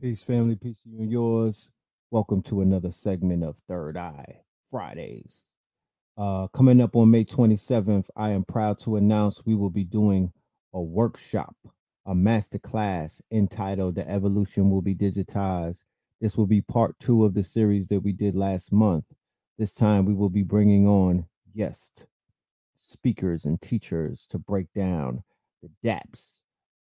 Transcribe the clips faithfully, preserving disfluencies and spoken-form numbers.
Peace, family. Peace to you and yours. Welcome to another segment of Third Eye Fridays. Uh, coming up on May twenty-seventh, I am proud to announce we will be doing a workshop, a masterclass entitled The Evolution Will Be Digitized. This will be part two of the series that we did last month. This time we will be bringing on guest speakers and teachers to break down the dApps,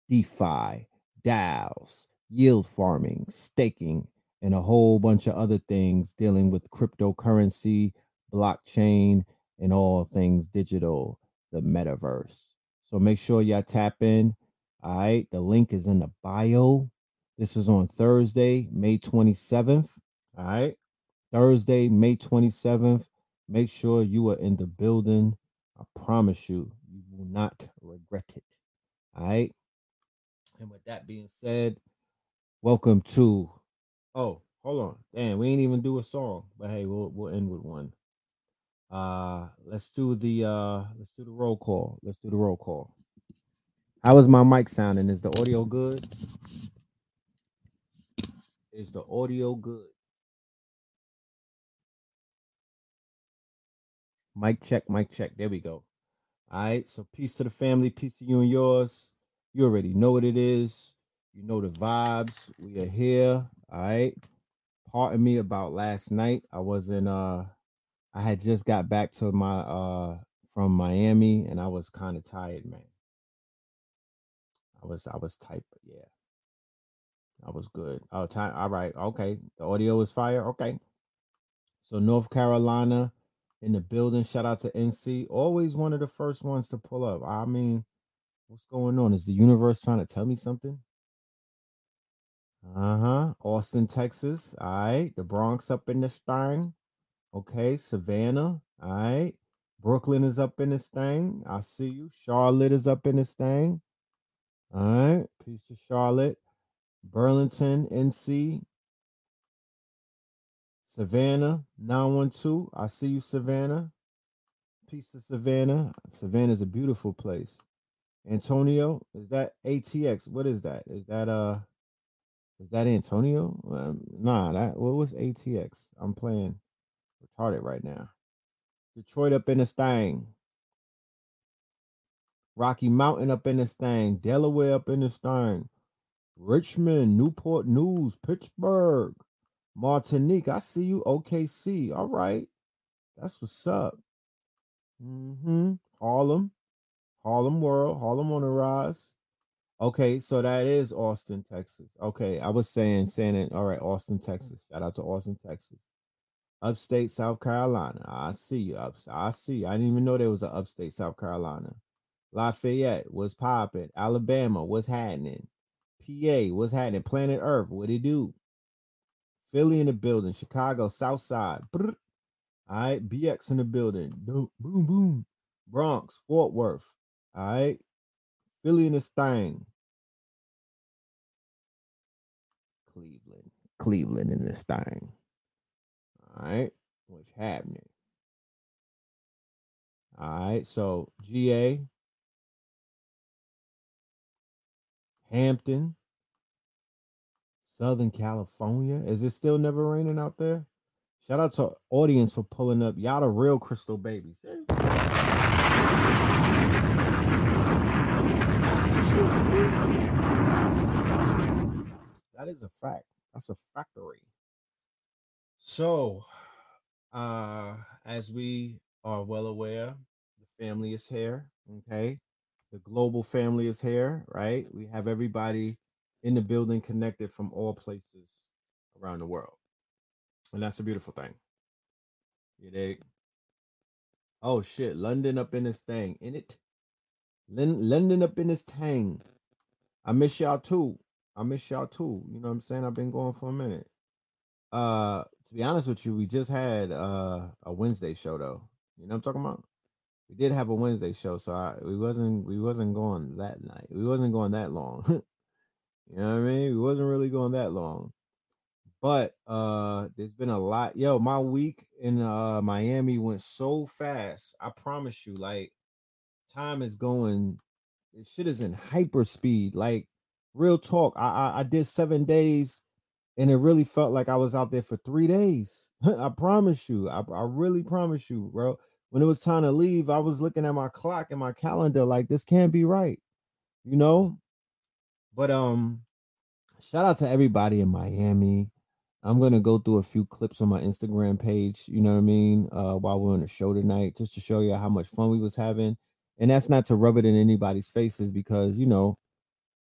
DeFi, DAOs, yield farming, staking, and a whole bunch of other things dealing with cryptocurrency, blockchain, and all things digital, the metaverse. So make sure y'all tap in. All right, the link is in the bio. This is on Thursday, May twenty-seventh. All right, Thursday, May twenty-seventh. Make sure you are in the building. I promise you, you will not regret it. All right. And with that being said, welcome to, oh, hold on. Damn, we ain't even do a song, but hey, we'll we'll end with one. Uh let's do the uh let's do the roll call. Let's do the roll call. How is my mic sounding? Is the audio good? Is the audio good? Mic check, mic check. There we go. All right, so peace to the family, peace to you and yours. You already know what it is. You know the vibes. We are here. All right. Pardon me about last night. I wasn't uh I had just got back to my uh from Miami and I was kind of tired, man. I was I was tight, but yeah. I was good. Oh, time. All right, okay. The audio is fire. Okay. So North Carolina in the building. Shout out to N C. Always one of the first ones to pull up. I mean, what's going on? Is the universe trying to tell me something? Uh-huh. Austin, Texas. All right. The Bronx up in this thing. Okay. Savannah. All right. Brooklyn is up in this thing. I see you. Charlotte is up in this thing. All right. Peace to Charlotte. Burlington, N C. Savannah, nine one two. I see you, Savannah. Peace to Savannah. Savannah's a beautiful place. Antonio, is that A T X? What is that? Is that uh Is that Antonio? Um, nah, that what was A T X? I'm playing retarded right now. Detroit up in this thing. Rocky Mountain up in this thing. Delaware up in this thing. Richmond, Newport News, Pittsburgh, Martinique. I see you, O K C. All right. That's what's up. Mm-hmm. Harlem. Harlem World. Harlem on the rise. Okay, so that is Austin, Texas. Okay, I was saying, saying it. All right, Austin, Texas. Shout out to Austin, Texas. Upstate South Carolina. I see you. Ups, I see. I didn't even know there was an upstate South Carolina. Lafayette, what's popping? Alabama, what's happening? P A, what's happening? Planet Earth, what it do? Philly in the building. Chicago, South Side. Brr. All right, B X in the building. Boom, boom, boom. Bronx, Fort Worth. All right. Philly in this thing. Cleveland. Cleveland in this thing. All right. What's happening? All right. So, G A. Hampton. Southern California. Is it still never raining out there? Shout out to audience for pulling up. Y'all the real crystal babies. That is a fact. That's a factory. So, uh, as we are well aware, the family is here. Okay. The global family is here, right? We have everybody in the building connected from all places around the world. And that's a beautiful thing. You dig? Oh, shit. London up in this thing. In it. London up in this tang. I miss y'all too. I miss y'all too. You know what I'm saying? I've been going for a minute. Uh, to be honest with you, we just had uh, a Wednesday show though. You know what I'm talking about? We did have a Wednesday show, so I, we wasn't we wasn't going that night. We wasn't going that long. You know what I mean? We wasn't really going that long. But uh, there's been a lot. Yo, my week in uh, Miami went so fast. I promise you, like. Time is going, this shit is in hyper speed. Like real talk. I, I I did seven days And it really felt like I was out there for three days. I promise you. I, I really promise you, bro. When it was time to leave, I was looking at my clock and my calendar like, this can't be right, you know? But um, shout out to everybody in Miami. I'm going to go through a few clips on my Instagram page, you know what I mean, uh, while we're on the show tonight, just to show you how much fun we was having. And that's not to rub it in anybody's faces because, you know,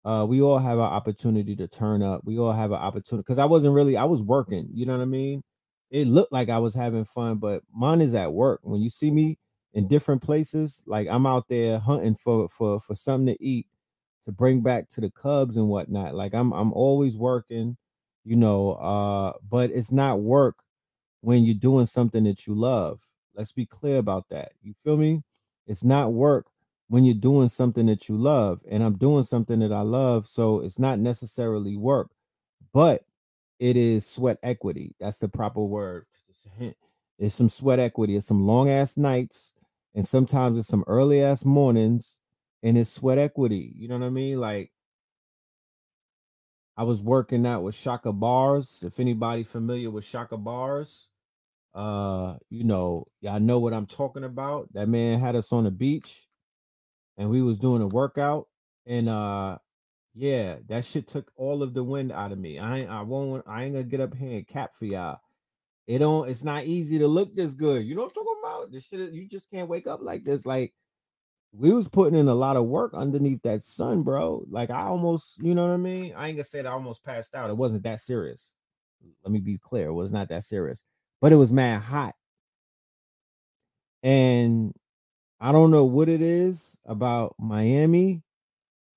uh, we all have our opportunity to turn up. We all have an opportunity because I wasn't really, I was working, you know what I mean? It looked like I was having fun, but mine is at work. When you see me in different places, like I'm out there hunting for for for something to eat, to bring back to the Cubs and whatnot. Like I'm I'm always working, you know, uh, but it's not work when you're doing something that you love. Let's be clear about that. You feel me? It's not work when you're doing something that you love, and I'm doing something that I love. So it's not necessarily work, but it is sweat equity. That's the proper word. It's some sweat equity. It's some long ass nights. And sometimes it's some early ass mornings, and it's sweat equity. You know what I mean? Like I was working out with Shaka Bars. If anybody familiar with Shaka Bars, uh, you know, y'all know what I'm talking about. That man had us on the beach and we was doing a workout, and, uh, yeah, that shit took all of the wind out of me. I ain't, I won't. I ain't gonna get up here and cap for y'all. It don't. It's not easy to look this good. You know what I'm talking about? This shit. You just can't wake up like this. Like we was putting in a lot of work underneath that sun, bro. Like I almost, you know what I mean? I ain't gonna say that I almost passed out. It wasn't that serious. Let me be clear. It was not that serious, but it was mad hot. And I don't know what it is about Miami,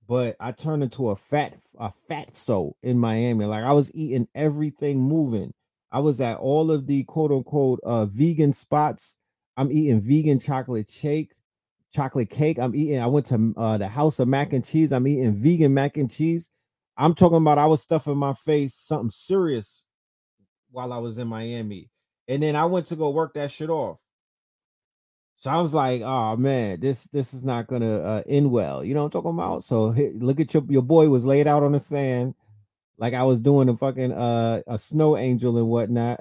but I turned into a fat, a fatso in Miami. Like I was eating everything moving. I was at all of the quote unquote uh, vegan spots. I'm eating vegan chocolate shake, chocolate cake. I'm eating, I went to uh, the House of Mac and Cheese. I'm eating vegan mac and cheese. I'm talking about, I was stuffing my face something serious while I was in Miami. And then I went to go work that shit off. So I was like, oh, man, this this is not going to uh, end well. You know what I'm talking about? So hey, look at your, your boy was laid out on the sand like I was doing a fucking uh, a snow angel and whatnot.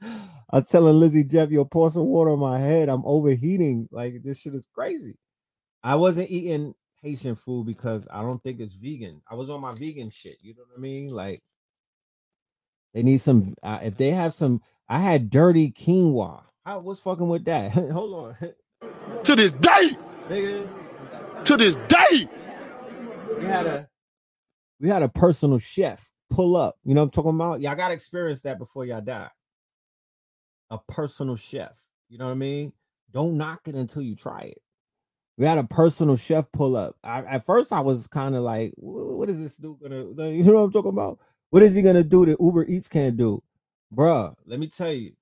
I was telling Lizzie Jeff, yo, pour some water on my head. I'm overheating. Like this shit is crazy. I wasn't eating Haitian food because I don't think it's vegan. I was on my vegan shit. You know what I mean? Like they need some uh, if they have some. I had dirty quinoa. I was fucking with that. Hold on. To this day, nigga. To this day, we had a we had a personal chef pull up. You know what I'm talking about? Y'all gotta experience that before y'all die. A personal chef. You know what I mean? Don't knock it until you try it. We had a personal chef pull up. I, at first, I was kind of like, "What is this dude gonna?" You know what I'm talking about? What is he gonna do that Uber Eats can't do, bruh? Let me tell you.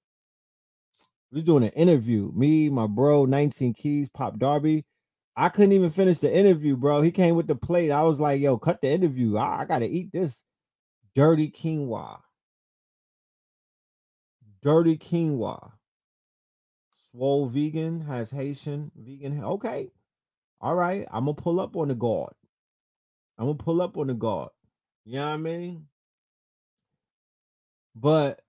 We're doing an interview. Me, my bro, nineteen Keys, Pop Darby. I couldn't even finish the interview, bro. He came with the plate. I was like, yo, cut the interview. I, I got to eat this dirty quinoa. Dirty quinoa. Swole vegan, has Haitian, vegan. Okay. All right. I'm going to pull up on the guard. I'm going to pull up on the guard. You know what I mean? But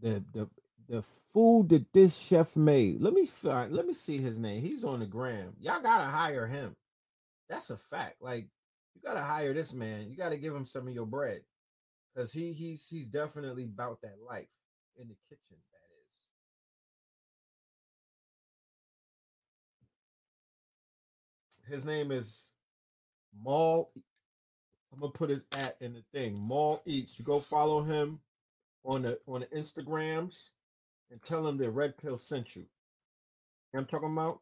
the the... the food that this chef made. Let me find, let me see his name. He's on the gram. Y'all gotta hire him. That's a fact. Like you gotta hire this man. You gotta give him some of your bread, cause he he's he's definitely about that life in the kitchen. That is. His name is Maul. I'm gonna put his at in the thing. Maul Eats. You go follow him on the on the Instagrams. And tell them that Red Pill sent you. You know what I'm talking about?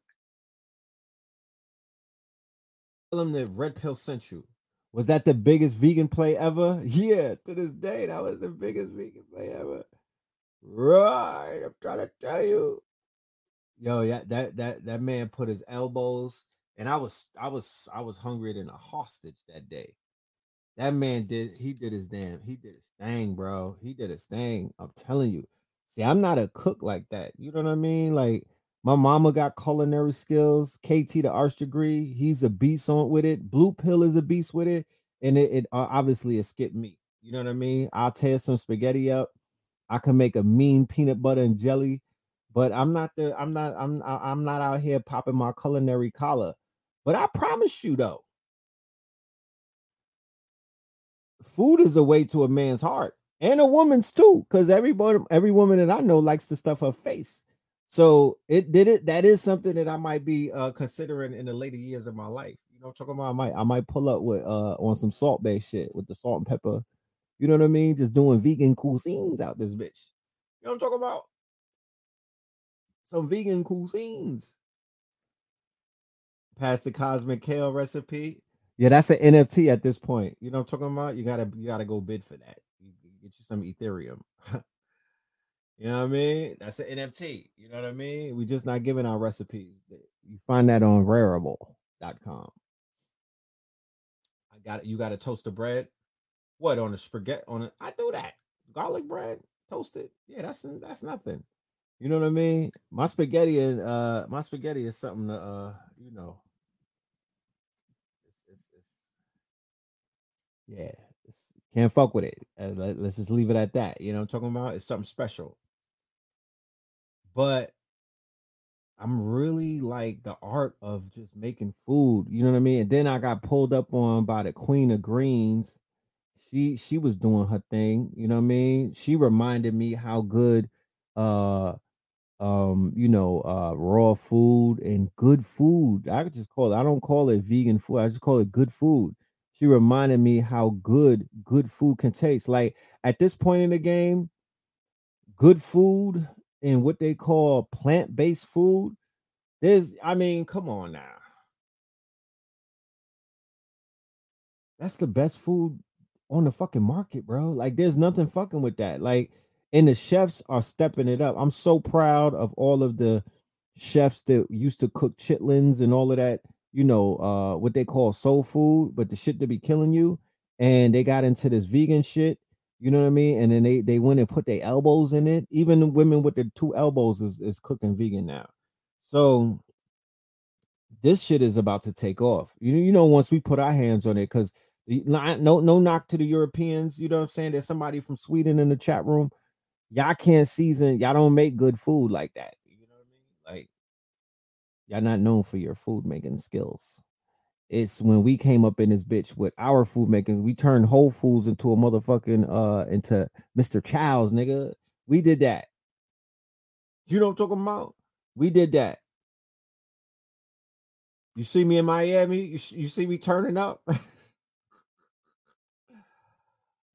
Tell them that Red Pill sent you. Was that the biggest vegan play ever? Yeah, to this day, that was the biggest vegan play ever. Right, I'm trying to tell you. Yo, yeah, that that that man put his elbows, and I was I was I was hungrier than a hostage that day. That man did he did his damn he did his thing, bro. He did his thing. I'm telling you. See, I'm not a cook like that. You know what I mean? Like, my mama got culinary skills. K T, the arts degree, he's a beast on with it. Blue Pill is a beast with it. and it, it obviously it skipped me. You know what I mean? I'll tear some spaghetti up. I can make a mean peanut butter and jelly, but I'm not the I'm not I'm I'm not out here popping my culinary collar. But I promise you though, food is a way to a man's heart and a woman's too, because everybody, every woman that I know likes to stuff her face. So it did it. That is something that I might be uh, considering in the later years of my life. You know what I'm talking about? I might I might pull up with uh on some salt based shit with the salt and pepper. You know what I mean? Just doing vegan cool scenes out this bitch. You know what I'm talking about? Some vegan cool scenes. Past the cosmic kale recipe. Yeah, that's an N F T at this point. You know what I'm talking about? You gotta you gotta go bid for that. You, you get you some Ethereum. You know what I mean? That's an N F T. You know what I mean? We're just not giving our recipes. You find that on Rarible dot com. I got it. You got a toast of bread. What on a spaghetti? On a, I do that garlic bread toasted. Yeah, that's that's nothing. You know what I mean? My spaghetti and uh, my spaghetti is something to uh, you know. Yeah, can't fuck with it. Let's just leave it at that. You know what I'm talking about? It's something special. But I'm really like the art of just making food. You know what I mean? And then I got pulled up on by the Queen of Greens. She she was doing her thing. You know what I mean? She reminded me how good, uh, um, you know, uh, raw food and good food. I could just call it. I don't call it vegan food. I just call it good food. She reminded me how good good food can taste. Like at this point in the game, good food and what they call plant-based food, there's, I mean, come on now. That's the best food on the fucking market, bro. Like there's nothing fucking with that. Like, and the chefs are stepping it up. I'm so proud of all of the chefs that used to cook chitlins and all of that. You know, uh, what they call soul food, but the shit to be killing you. And they got into this vegan shit, you know what I mean? And then they, they went and put their elbows in it. Even the women with the two elbows is, is cooking vegan now. So this shit is about to take off. You know, you know, once we put our hands on it, because no, no knock to the Europeans, you know what I'm saying? There's somebody from Sweden in the chat room. Y'all can't season, y'all don't make good food like that. Y'all not known for your food making skills. It's when we came up in this bitch with our food making, we turned Whole Foods into a motherfucking uh into Mister Chow's, nigga. We did that. You know what I'm talking about? We did that. You see me in Miami? You, you see me turning up?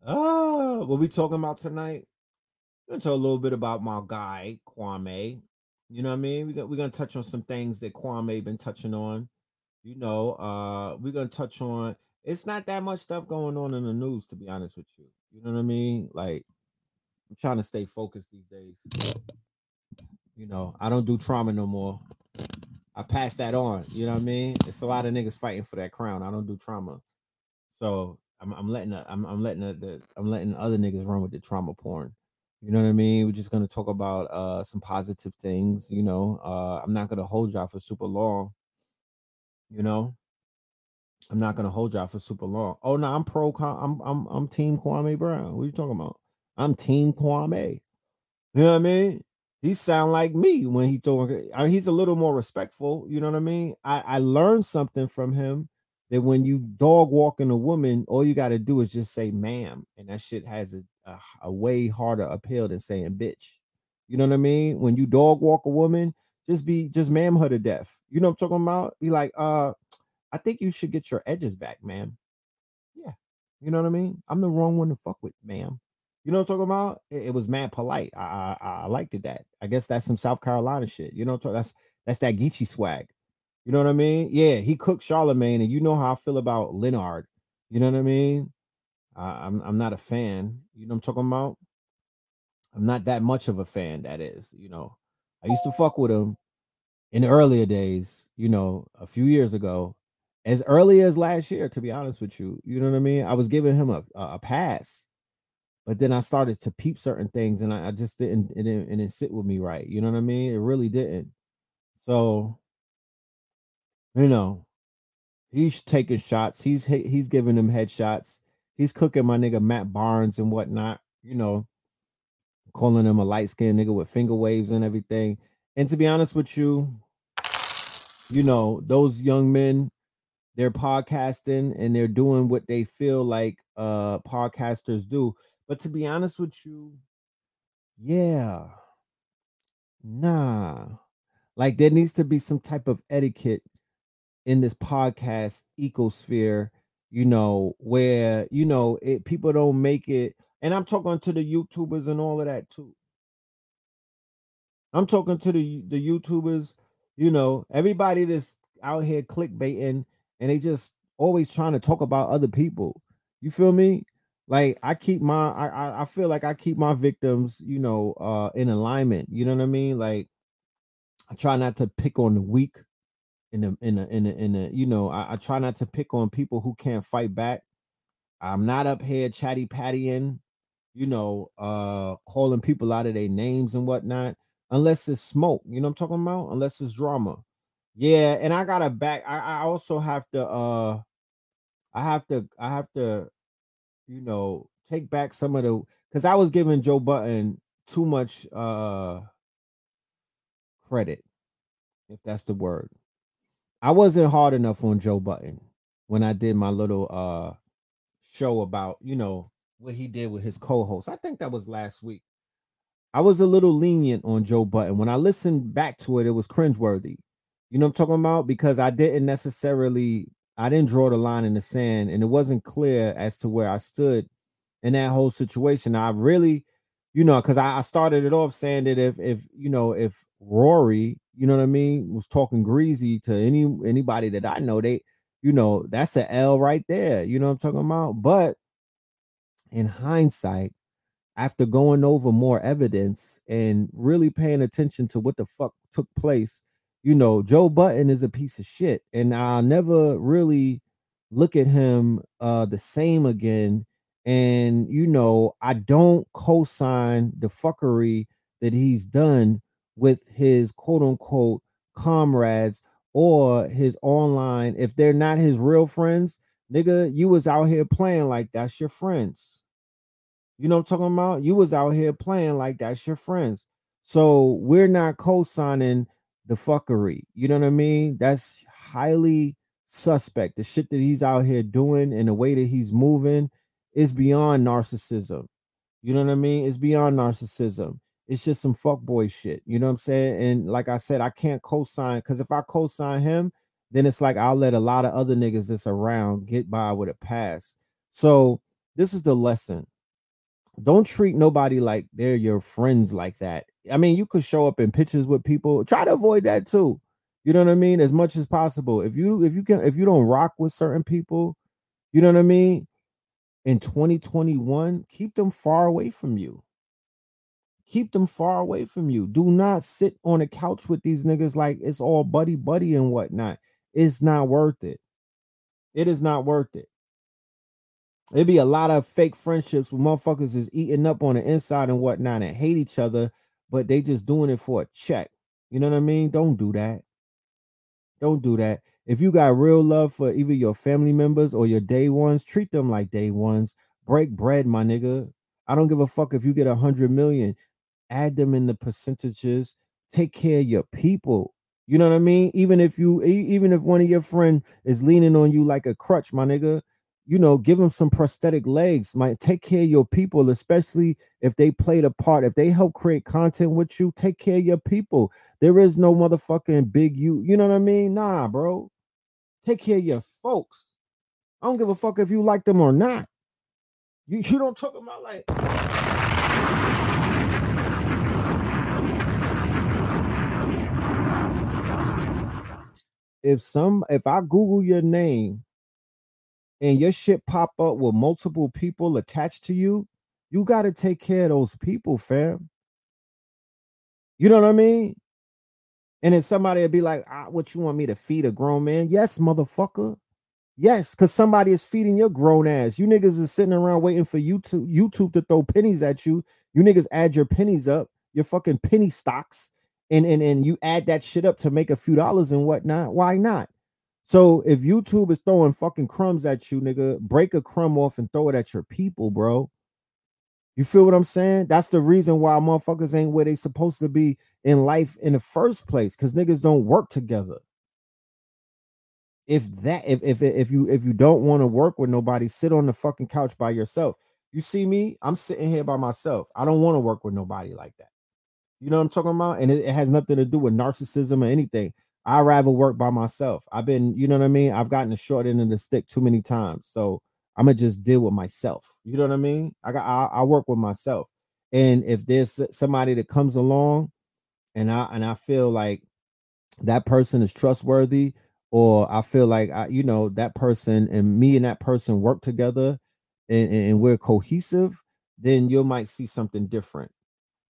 Oh, what we talking about tonight? I'm gonna tell a little bit about my guy Kwame. You know what I mean? We're gonna, we're gonna touch on some things that Kwame been touching on. You know, uh, we're gonna touch on. It's not that much stuff going on in the news, to be honest with you. You know what I mean? Like, I'm trying to stay focused these days. You know, I don't do trauma no more. I pass that on. You know what I mean? It's a lot of niggas fighting for that crown. I don't do trauma, so I'm, I'm letting a, I'm, I'm letting a, the, I'm letting other niggas run with the trauma porn. You know what I mean? We're just going to talk about uh, some positive things, you know. Uh, I'm not going to hold y'all for super long, you know. I'm not going to hold y'all for super long. Oh, no, I'm pro, I'm, I'm, I'm team Kwame Brown. What are you talking about? I'm team Kwame. You know what I mean? He sound like me when he told me. I mean, he's a little more respectful, you know what I mean? I, I learned something from him that when you dog walking a woman, all you got to do is just say ma'am, and that shit has a A, a way harder appeal than saying bitch. You know what I mean? When you dog walk a woman, just be just ma'am her to death. You know what I'm talking about? Be like, uh, I think you should get your edges back, ma'am. Yeah. You know what I mean? I'm the wrong one to fuck with, ma'am. You know what I'm talking about? It, it was mad polite. I, I I liked it that. I guess that's some South Carolina shit. You know, that's that's that Geechee swag. You know what I mean? Yeah, he cooked Charlemagne, and you know how I feel about Leonard. You know what I mean? I'm I'm not a fan, you know what I'm talking about? I'm not that much of a fan, that is, you know. I used to fuck with him in the earlier days, you know, a few years ago, as early as last year, to be honest with you, you know what I mean? I was giving him a, a pass, but then I started to peep certain things, and I, I just didn't, it didn't, it didn't sit with me right, you know what I mean? It really didn't. So, you know, He's taking shots. He's he's giving them headshots. He's cooking my nigga Matt Barnes and whatnot. You know, calling him a light skinned nigga with finger waves and everything. And to be honest with you, you know, those young men, they're podcasting and they're doing what they feel like uh podcasters do. But to be honest with you, yeah, nah, like there needs to be some type of etiquette in this podcast ecosphere, you know, where, you know, it people don't make it. And I'm talking to the YouTubers and all of that too. I'm talking to the, the YouTubers, you know, everybody that's out here clickbaiting and they just always trying to talk about other people. You feel me? Like I keep my, I I feel like I keep my victims, you know, uh, in alignment. You know what I mean? Like I try not to pick on the weak, in the in the in the, in the you know, I, I try not to pick on people who can't fight back. I'm not up here chatty pattying, you know, uh, calling people out of their names and whatnot, unless it's smoke. You know what I'm talking about? Unless it's drama. Yeah, and I gotta back. I I also have to. Uh, I have to. I have to. You know, take back some of the, because I was giving Joe Button too much uh, credit, if that's the word. I wasn't hard enough on Joe Button when I did my little uh, show about, you know, what he did with his co-host. I think that was last week. I was a little lenient on Joe Button. When I listened back to it, it was cringeworthy. You know what I'm talking about? Because I didn't necessarily... I didn't draw the line in the sand, and it wasn't clear as to where I stood in that whole situation. I really, you know, because I, I started it off saying that if, if you know, if Rory, you know what I mean, was talking greasy to any anybody that I know, they, you know, that's an L right there. You know what I'm talking about? But in hindsight, after going over more evidence and really paying attention to what the fuck took place, you know, Joe Button is a piece of shit, and I'll never really look at him uh, the same again. And, you know, I don't co-sign the fuckery that he's done with his quote unquote comrades or his online. If they're not his real friends, nigga, you was out here playing like that's your friends. You know what I'm talking about? You was out here playing like that's your friends. So we're not co-signing the fuckery, you know what I mean? That's highly suspect. The shit that he's out here doing and the way that he's moving is beyond narcissism. You know what I mean? It's beyond narcissism. It's just some fuckboy shit. You know what I'm saying? And like I said, I can't co-sign, because if I co-sign him, then it's like I'll let a lot of other niggas that's around get by with a pass. So this is the lesson. Don't treat nobody like they're your friends like that. I mean, you could show up in pictures with people. Try to avoid that too. You know what I mean? As much as possible. If you if you can if you don't rock with certain people, you know what I mean? In twenty twenty-one, keep them far away from you. Keep them far away from you. Do not sit on a couch with these niggas like it's all buddy buddy and whatnot. It's not worth it. It is not worth it. It'd be a lot of fake friendships where motherfuckers is eating up on the inside and whatnot and hate each other, but they just doing it for a check. You know what I mean? Don't do that. Don't do that. If you got real love for either your family members or your day ones, treat them like day ones. Break bread, my nigga. I don't give a fuck if you get a hundred million. Add them in the percentages. Take care of your people. You know what I mean? Even if you, even if one of your friends is leaning on you like a crutch, my nigga, you know, give them some prosthetic legs. Might take care of your people, especially if they played a part. If they help create content with you, take care of your people. There is no motherfucking big you. You know what I mean? Nah, bro. Take care of your folks. I don't give a fuck if you like them or not. You, you don't talk about like... If some, if I Google your name, and your shit pop up with multiple people attached to you, you got to take care of those people, fam. You know what I mean? And if somebody would be like, ah, what you want me to feed a grown man? Yes, motherfucker. Yes, because somebody is feeding your grown ass. You niggas is sitting around waiting for YouTube, YouTube to throw pennies at you. You niggas add your pennies up, your fucking penny stocks, and, and, and you add that shit up to make a few dollars and whatnot. Why not? So if YouTube is throwing fucking crumbs at you, nigga, break a crumb off and throw it at your people, bro. You feel what I'm saying? That's the reason why motherfuckers ain't where they supposed to be in life in the first place, because niggas don't work together. If that, if if if you if you don't want to work with nobody, sit on the fucking couch by yourself. You see me? I'm sitting here by myself. I don't want to work with nobody like that. You know what I'm talking about? And it, it has nothing to do with narcissism or anything. I rather work by myself. I've been, you know what I mean? I've gotten the short end of the stick too many times. So I'm going to just deal with myself. You know what I mean? I got, I, I work with myself. And if there's somebody that comes along and I, and I feel like that person is trustworthy, or I feel like, I, you know, that person and me and that person work together and, and we're cohesive, then you might see something different.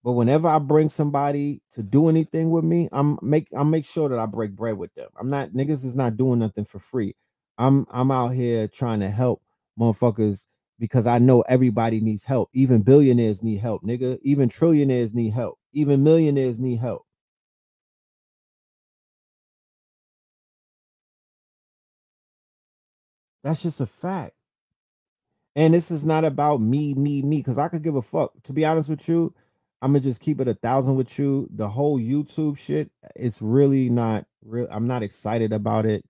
But whenever I bring somebody to do anything with me, I'm make I make sure that I break bread with them. I'm not, niggas is not doing nothing for free. I'm I'm out here trying to help motherfuckers because I know everybody needs help. Even billionaires need help, nigga. Even trillionaires need help. Even millionaires need help. That's just a fact. And this is not about me, me, me, because I could give a fuck. To be honest with you, I'm gonna just keep it a thousand with you. The whole YouTube shit, it's really not real. I'm not excited about it.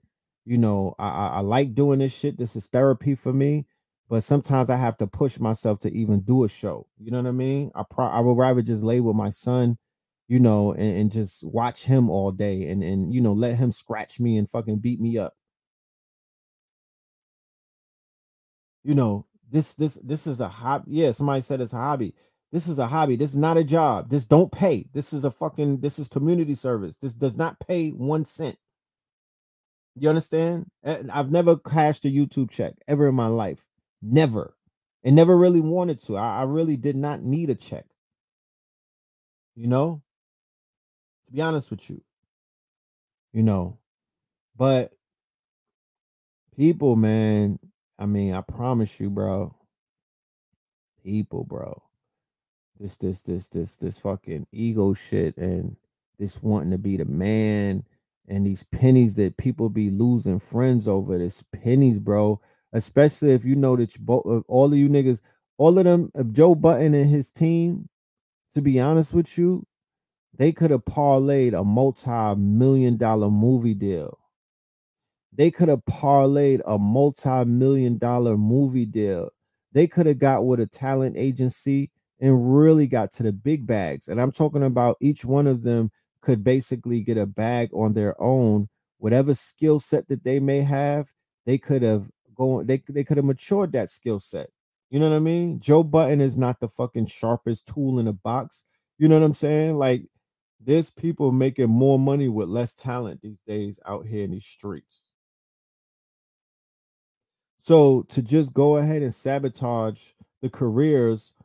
You know, I, I, I like doing this shit. This is therapy for me, but sometimes I have to push myself to even do a show. You know what I mean? I pro- I would rather just lay with my son, you know, and, and just watch him all day and, and, you know, let him scratch me and fucking beat me up. You know, this, this, this is a hobby. Yeah. Somebody said it's a hobby. This is a hobby. This is not a job. This don't pay. This is a fucking, this is community service. This does not pay one cent. You understand? I've never cashed a YouTube check ever in my life. Never. And never really wanted to. I, I really did not need a check. You know? To be honest with you. You know? But people, man, I mean, I promise you, bro. People, bro. This, this, this, this, this fucking ego shit and this wanting to be the man and these pennies that people be losing friends over. This pennies, bro. Especially if you know that you both, all of you niggas, all of them, Joe Button and his team, to be honest with you, they could have parlayed a multi-million dollar movie deal. They could have parlayed a multi-million dollar movie deal. They could have got with a talent agency and really got to the big bags. And I'm talking about each one of them could basically get a bag on their own. Whatever skill set that they may have, they could have gone, they, they could have matured that skill set. You know what I mean? Joe Button is not the fucking sharpest tool in the box. You know what I'm saying? Like, there's people making more money with less talent these days out here in these streets. So to just go ahead and sabotage the careers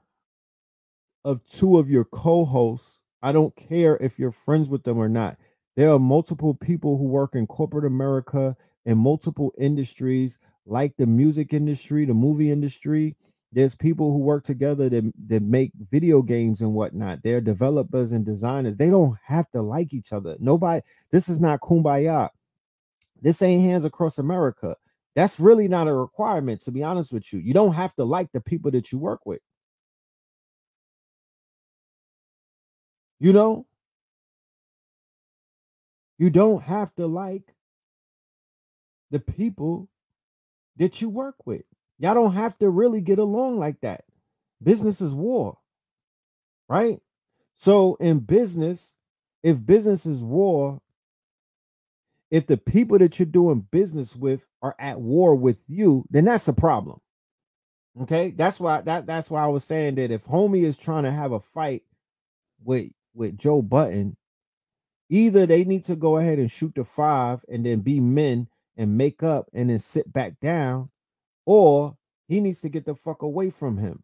of two of your co-hosts, I don't care if you're friends with them or not. There are multiple people who work in corporate America and multiple industries like the music industry, the movie industry. There's people who work together that, that make video games and whatnot. They're developers and designers. They don't have to like each other. Nobody, this is not kumbaya. This ain't Hands Across America. That's really not a requirement, to be honest with you. You don't have to like the people that you work with. You know, you don't have to like the people that you work with. Y'all don't have to really get along like that. Business is war, right? So in business, if business is war, if the people that you're doing business with are at war with you, then that's a problem. Okay, that's why that that's why I was saying that if homie is trying to have a fight with with Joe Button, either they need to go ahead and shoot the five and then be men and make up and then sit back down, or he needs to get the fuck away from him.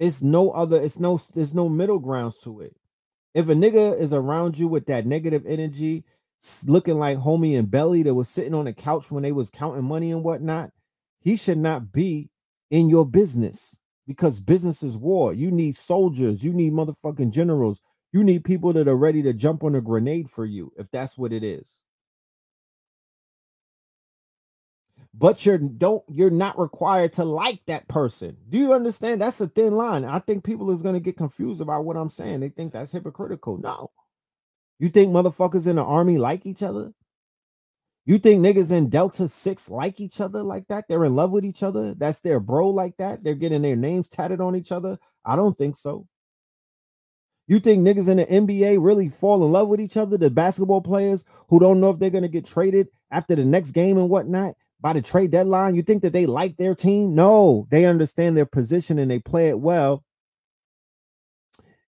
It's no other, it's no, there's no middle grounds to it. If a nigga is around you with that negative energy, looking like homie and Belly that was sitting on the couch when they was counting money and whatnot, he should not be in your business. Because business is war. You need soldiers. You need motherfucking generals. You need people that are ready to jump on a grenade for you, if that's what it is. but you're don't you're not required to like that person. Do you understand? That's a thin line. I think people is going to get confused about what I'm saying. They think that's hypocritical. No. You think motherfuckers in the army like each other? You think niggas in Delta six like each other like that? They're in love with each other? That's their bro like that? They're getting their names tatted on each other? I don't think so. You think niggas in the N B A really fall in love with each other? The basketball players who don't know if they're going to get traded after the next game and whatnot by the trade deadline? You think that they like their team? No, they understand their position and they play it well.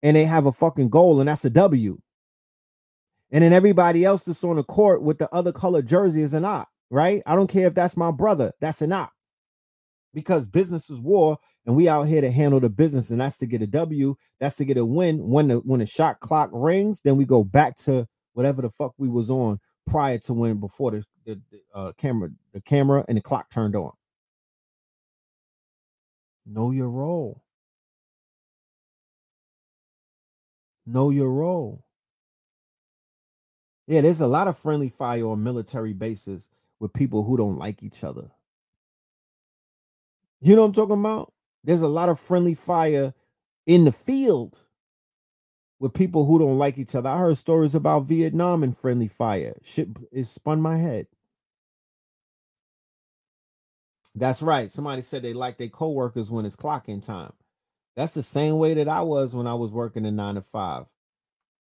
And they have a fucking goal, and that's a W. And then everybody else that's on the court with the other color jersey is an op, right? I don't care if that's my brother. That's an op. Because business is war, and we out here to handle the business, and that's to get a W. That's to get a win. When the when the shot clock rings, then we go back to whatever the fuck we was on prior to when before the, the, the uh, camera, the camera and the clock turned on. Know your role. Know your role. Yeah, there's a lot of friendly fire on military bases with people who don't like each other. You know what I'm talking about? There's a lot of friendly fire in the field with people who don't like each other. I heard stories about Vietnam and friendly fire. Shit, it spun my head. That's right. Somebody said they like their coworkers when it's clocking time. That's the same way that I was when I was working a nine to five.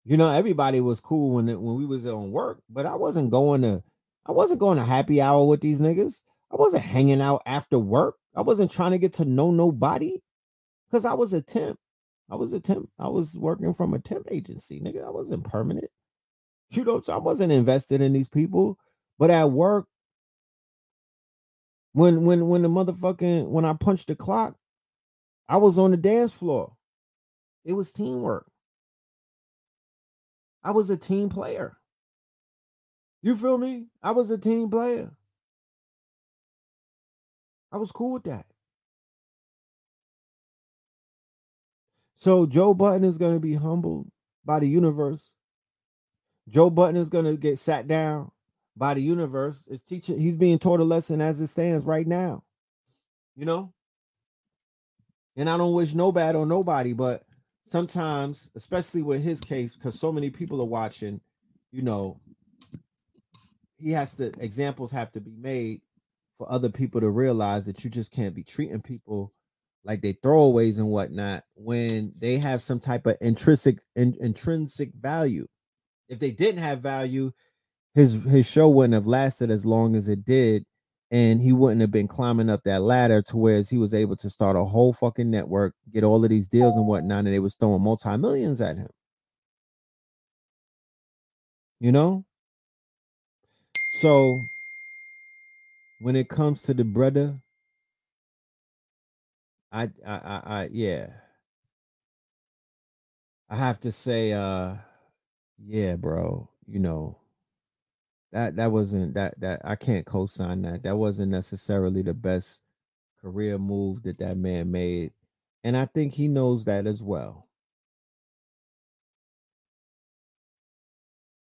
You know, everybody was cool when it, when we was on work, but I wasn't going to, I wasn't going to happy hour with these niggas. I wasn't hanging out after work. I wasn't trying to get to know nobody because I was a temp. I was a temp. I was working from a temp agency, nigga. I wasn't permanent. You know, so I wasn't invested in these people. But at work, when when when the motherfucking when I punched the clock, I was on the dance floor. It was teamwork. I was a team player. You feel me? I was a team player. I was cool with that. So Joe Button is going to be humbled by the universe. Joe Button is going to get sat down by the universe. It's teaching. He's being taught a lesson as it stands right now. You know? And I don't wish no bad on nobody, but sometimes, especially with his case, because so many people are watching, you know, he has to, examples have to be made for other people to realize that you just can't be treating people like they throwaways and whatnot when they have some type of intrinsic in, intrinsic value. If they didn't have value, his his show wouldn't have lasted as long as it did, and he wouldn't have been climbing up that ladder to where he was able to start a whole fucking network, get all of these deals and whatnot, and they was throwing multi-millions at him. You know? So when it comes to the brother, I, I, I, I yeah. I have to say, uh, yeah, bro, you know, That that wasn't that that I can't co-sign that. That wasn't necessarily the best career move that that man made, and I think he knows that as well.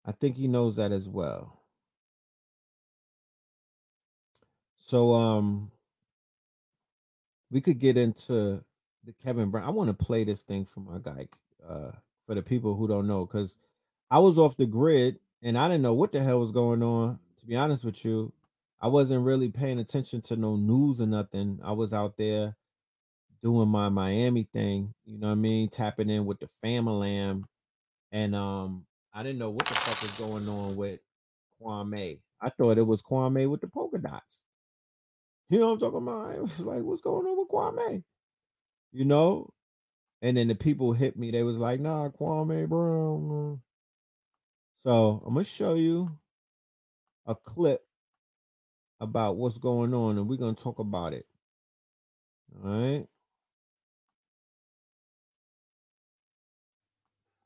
I think he knows that as well. So um, we could get into the Kevin Brown. I want to play this thing for my guy, uh, for the people who don't know, because I was off the grid. And I didn't know what the hell was going on, to be honest with you. I wasn't really paying attention to no news or nothing. I was out there doing my Miami thing, you know what I mean? Tapping in with the family. And um, I didn't know what the fuck was going on with Kwame. I thought it was Kwame with the polka dots. You know what I'm talking about? I was like, what's going on with Kwame? You know? And then the people hit me. They was like, nah, Kwame Brown. So I'm going to show you a clip about what's going on, and we're going to talk about it. All right.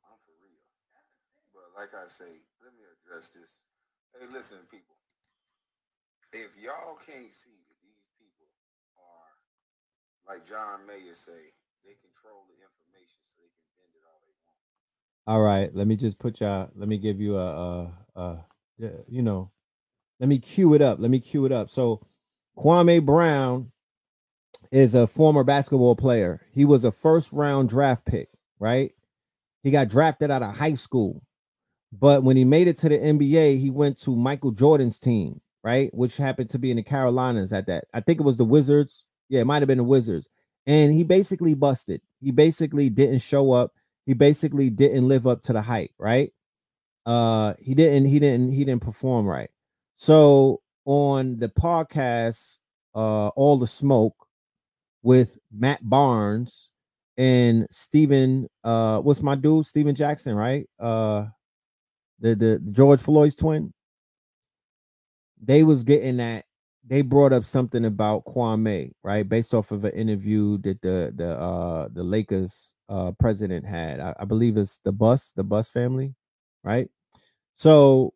I'm for real. But like I say, let me address this. Hey, listen, people. If y'all can't see that these people are, like John Mayer say, they control the information so they can bend it all they want. All right, let me just put y'all, let me give you a, a, a, you know, let me cue it up. Let me cue it up. So Kwame Brown is a former basketball player. He was a first round draft pick, right? He got drafted out of high school. But when he made it to the N B A, he went to Michael Jordan's team, right? Which happened to be in the Carolinas at that. I think it was the Wizards. Yeah, it might have been the Wizards. And he basically busted. He basically didn't show up. He basically didn't live up to the hype, right? Uh, he didn't, he didn't, he didn't perform right. So on the podcast, uh, All the Smoke with Matt Barnes and Stephen, uh, what's my dude? Stephen Jackson, right? Uh, The, the George Floyd's twin, they was getting that. They brought up something about Kwame, right? Based off of an interview that the the uh, the Lakers uh, president had. I, I believe it's the Bus, the Bus family, right? So,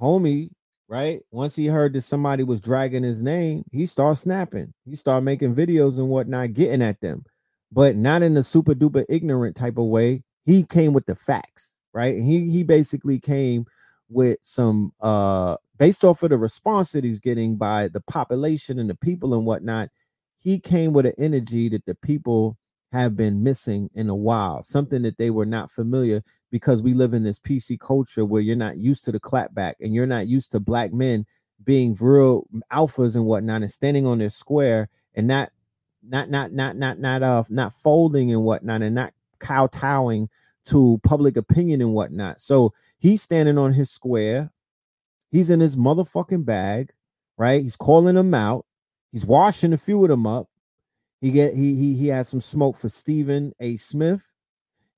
homie, right? Once he heard that somebody was dragging his name, he started snapping. He started making videos and whatnot, getting at them, but not in a super duper ignorant type of way. He came with the facts. Right. And he, he basically came with some uh based off of the response that he's getting by the population and the people and whatnot. He came with an energy that the people have been missing in a while, something that they were not familiar, because we live in this P C culture where you're not used to the clapback and you're not used to black men being real alphas and whatnot and standing on their square and not not not not not not uh, not folding and whatnot and not kowtowing to public opinion and whatnot. So he's standing on his square. He's in his motherfucking bag, right? He's calling them out. He's washing a few of them up. He get he he he has some smoke for Stephen A. Smith.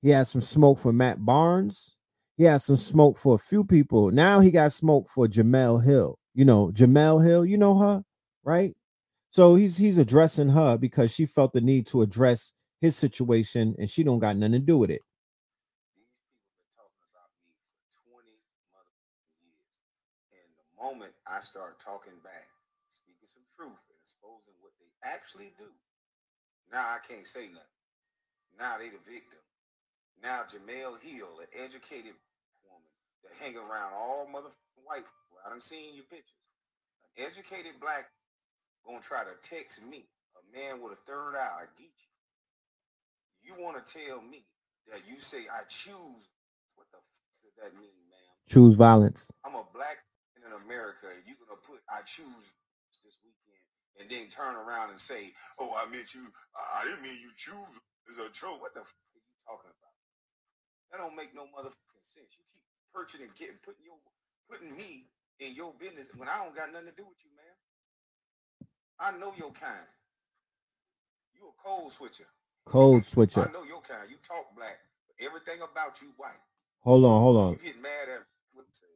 He has some smoke for Matt Barnes. He has some smoke for a few people. Now he got smoke for Jemele Hill. You know, Jemele Hill, you know her, right? So he's he's addressing her because she felt the need to address his situation and she don't got nothing to do with it. Moment I start talking back, speaking some truth and exposing what they actually do, now I can't say nothing. Now they the victim. Now Jemele Hill, an educated woman that hang around all motherfucking white people, I done seen your pictures, an educated black gonna try to text me, a man with a third eye, a geek. You want to tell me that you say I choose? What the fuck does that mean, ma'am? Choose violence. I'm a black in America, you're going to put I choose this weekend and then turn around and say, oh, I meant you, I didn't mean you choose. It's a joke. What the fuck are you talking about? That don't make no motherfucking sense. You keep perching and getting, putting your, putting me in your business when I don't got nothing to do with you, man. I know your kind. You a code switcher. Code switcher. I know your kind. You talk black. But everything about you white. Hold on, hold on. You get mad at what you say.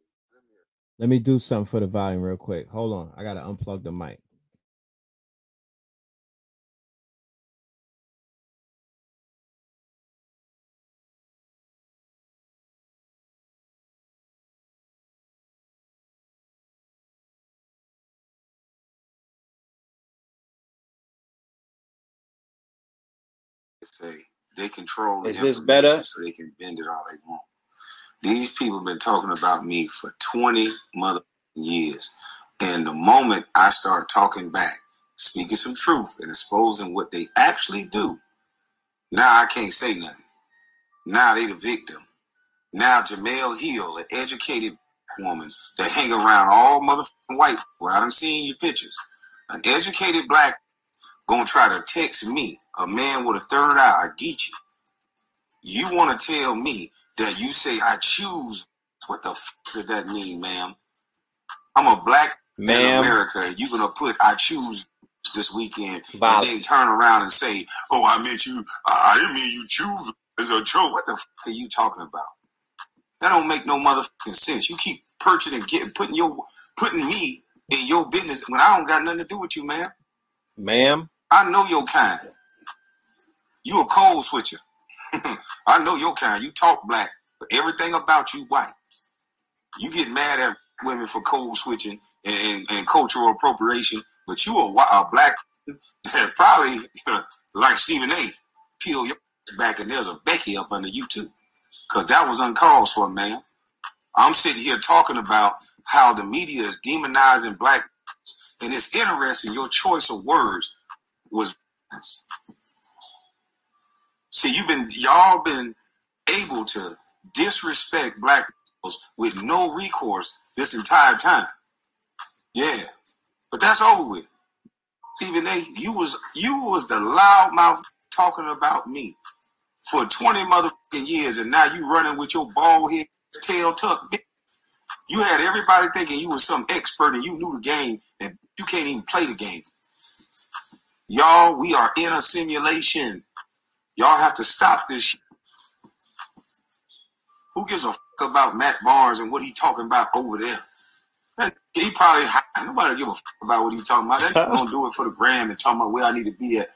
Let me do something for the volume real quick. Hold on. I got to unplug the mic. Say they control. Is this better? So they can bend it all they want. These people been talking about me for twenty mother years. And the moment I start talking back, speaking some truth and exposing what they actually do, now I can't say nothing. Now they the victim. Now Jemele Hill, an educated woman that hang around all motherfucking white people, I done seen your pictures, an educated black gonna try to text me, a man with a third eye, a geeky. You want to tell me that you say I choose? What the fuck does that mean, ma'am? I'm a black man in America. You gonna put I choose this weekend Violent. And then turn around and say, oh, I meant you, I didn't mean you choose. It's a joke. What the fuck are you talking about? That don't make no motherfucking sense. You keep perching and getting, putting your, putting me in your business when I don't got nothing to do with you, ma'am. Ma'am, I know your kind. You a code switcher. I know your kind. You talk black, but everything about you white. You get mad at women for code switching and, and, and cultural appropriation, but you a, a black that probably like Stephen A. Peel your back, and there's a Becky up under you too, because that was uncalled for, man. I'm sitting here talking about how the media is demonizing black And it's interesting, your choice of words was. See, you've been, y'all been able to disrespect black people with no recourse this entire time. Yeah, but that's over with. Stephen A., you was you was the loudmouth talking about me for twenty motherfucking years, and now you running with your bald head tail tucked. You had everybody thinking you was some expert and you knew the game, and you can't even play the game. Y'all, we are in a simulation. Y'all have to stop this shit. Who gives a fuck about Matt Barnes and what he talking about over there? Man, he probably, nobody give a fuck about what he talking about. That gonna do it for the gram and talking about where I need to be at.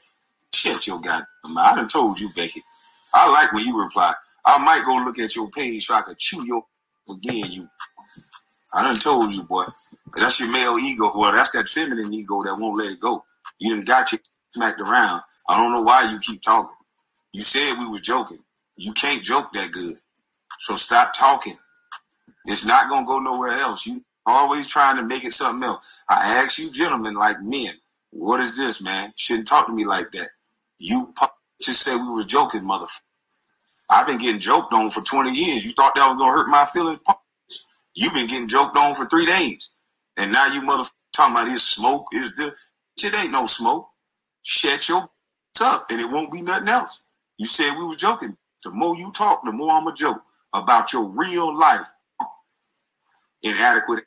Shut your goddamn mouth. I done told you, Becky. I like when you reply. I might go look at your page so I can chew your again, you. I done told you, boy. That's your male ego. Well, that's that feminine ego that won't let it go. You done got you smacked around. I don't know why you keep talking. You said we were joking. You can't joke that good. So stop talking. It's not going to go nowhere else. You always trying to make it something else. I ask you gentlemen like men, what is this, man? Shouldn't talk to me like that. You just said we were joking, motherfucker. I've been getting joked on for twenty years. You thought that was going to hurt my feelings? You've been getting joked on for three days. And now you motherfucker talking about his smoke is this. It ain't no smoke. Shut your up and it won't be nothing else. You said we were joking. The more you talk, the more I'm a joke about your real life. Inadequate.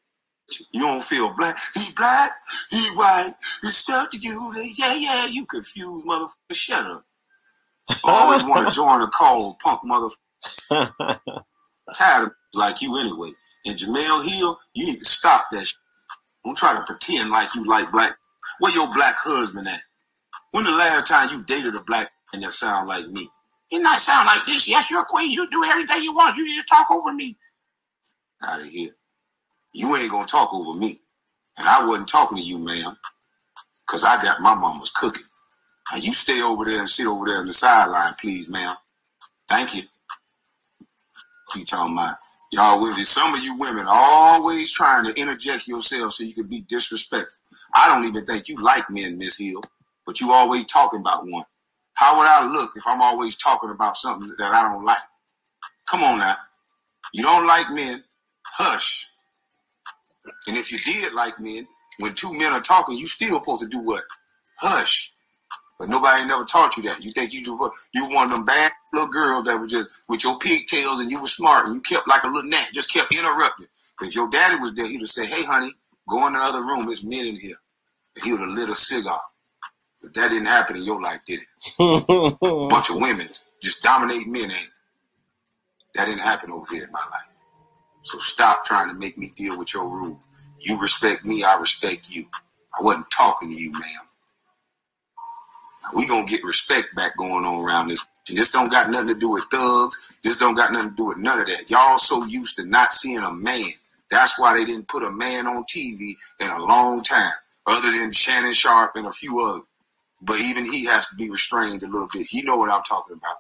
You don't feel black. He black. He white. It's stuff to you. Yeah, yeah. You confused, motherfucker. Shut up. Always want to join a call, punk motherfucker. Tired of like you anyway. And Jemele Hill, you need to stop that shit. Don't try to pretend like you like black. Where your black husband at? When the last time you dated a black and that sound like me? It not sound like this. Yes, you're a queen. You do everything you want. You just talk over me. Out of here. You ain't gonna talk over me. And I wasn't talking to you, ma'am, because I got my mama's cooking. Now you stay over there and sit over there on the sideline, please, ma'am. Thank you. You talking about? Y'all women, some of you women are always trying to interject yourself so you can be disrespectful. I don't even think you like men, Miss Hill, but you always talking about one. How would I look if I'm always talking about something that I don't like? Come on now. You don't like men, hush. And if you did like men, when two men are talking, you still supposed to do what? Hush. But nobody ain't never taught you that. You think you do what? You one of them bad little girls that were just with your pigtails and you were smart and you kept like a little gnat, just kept interrupting. But if your daddy was there, he'd have said, hey, honey, go in the other room. There's men in here. And he would have lit a cigar. But that didn't happen in your life, did it? A bunch of women just dominate men, ain't it? That didn't happen over here in my life. So stop trying to make me deal with your rule. You respect me, I respect you. I wasn't talking to you, ma'am. Now, we gonna get respect back going on around this. This don't got nothing to do with thugs. This don't got nothing to do with none of that. Y'all so used to not seeing a man. That's why they didn't put a man on T V in a long time, other than Shannon Sharp and a few others. But even he has to be restrained a little bit. He know what I'm talking about.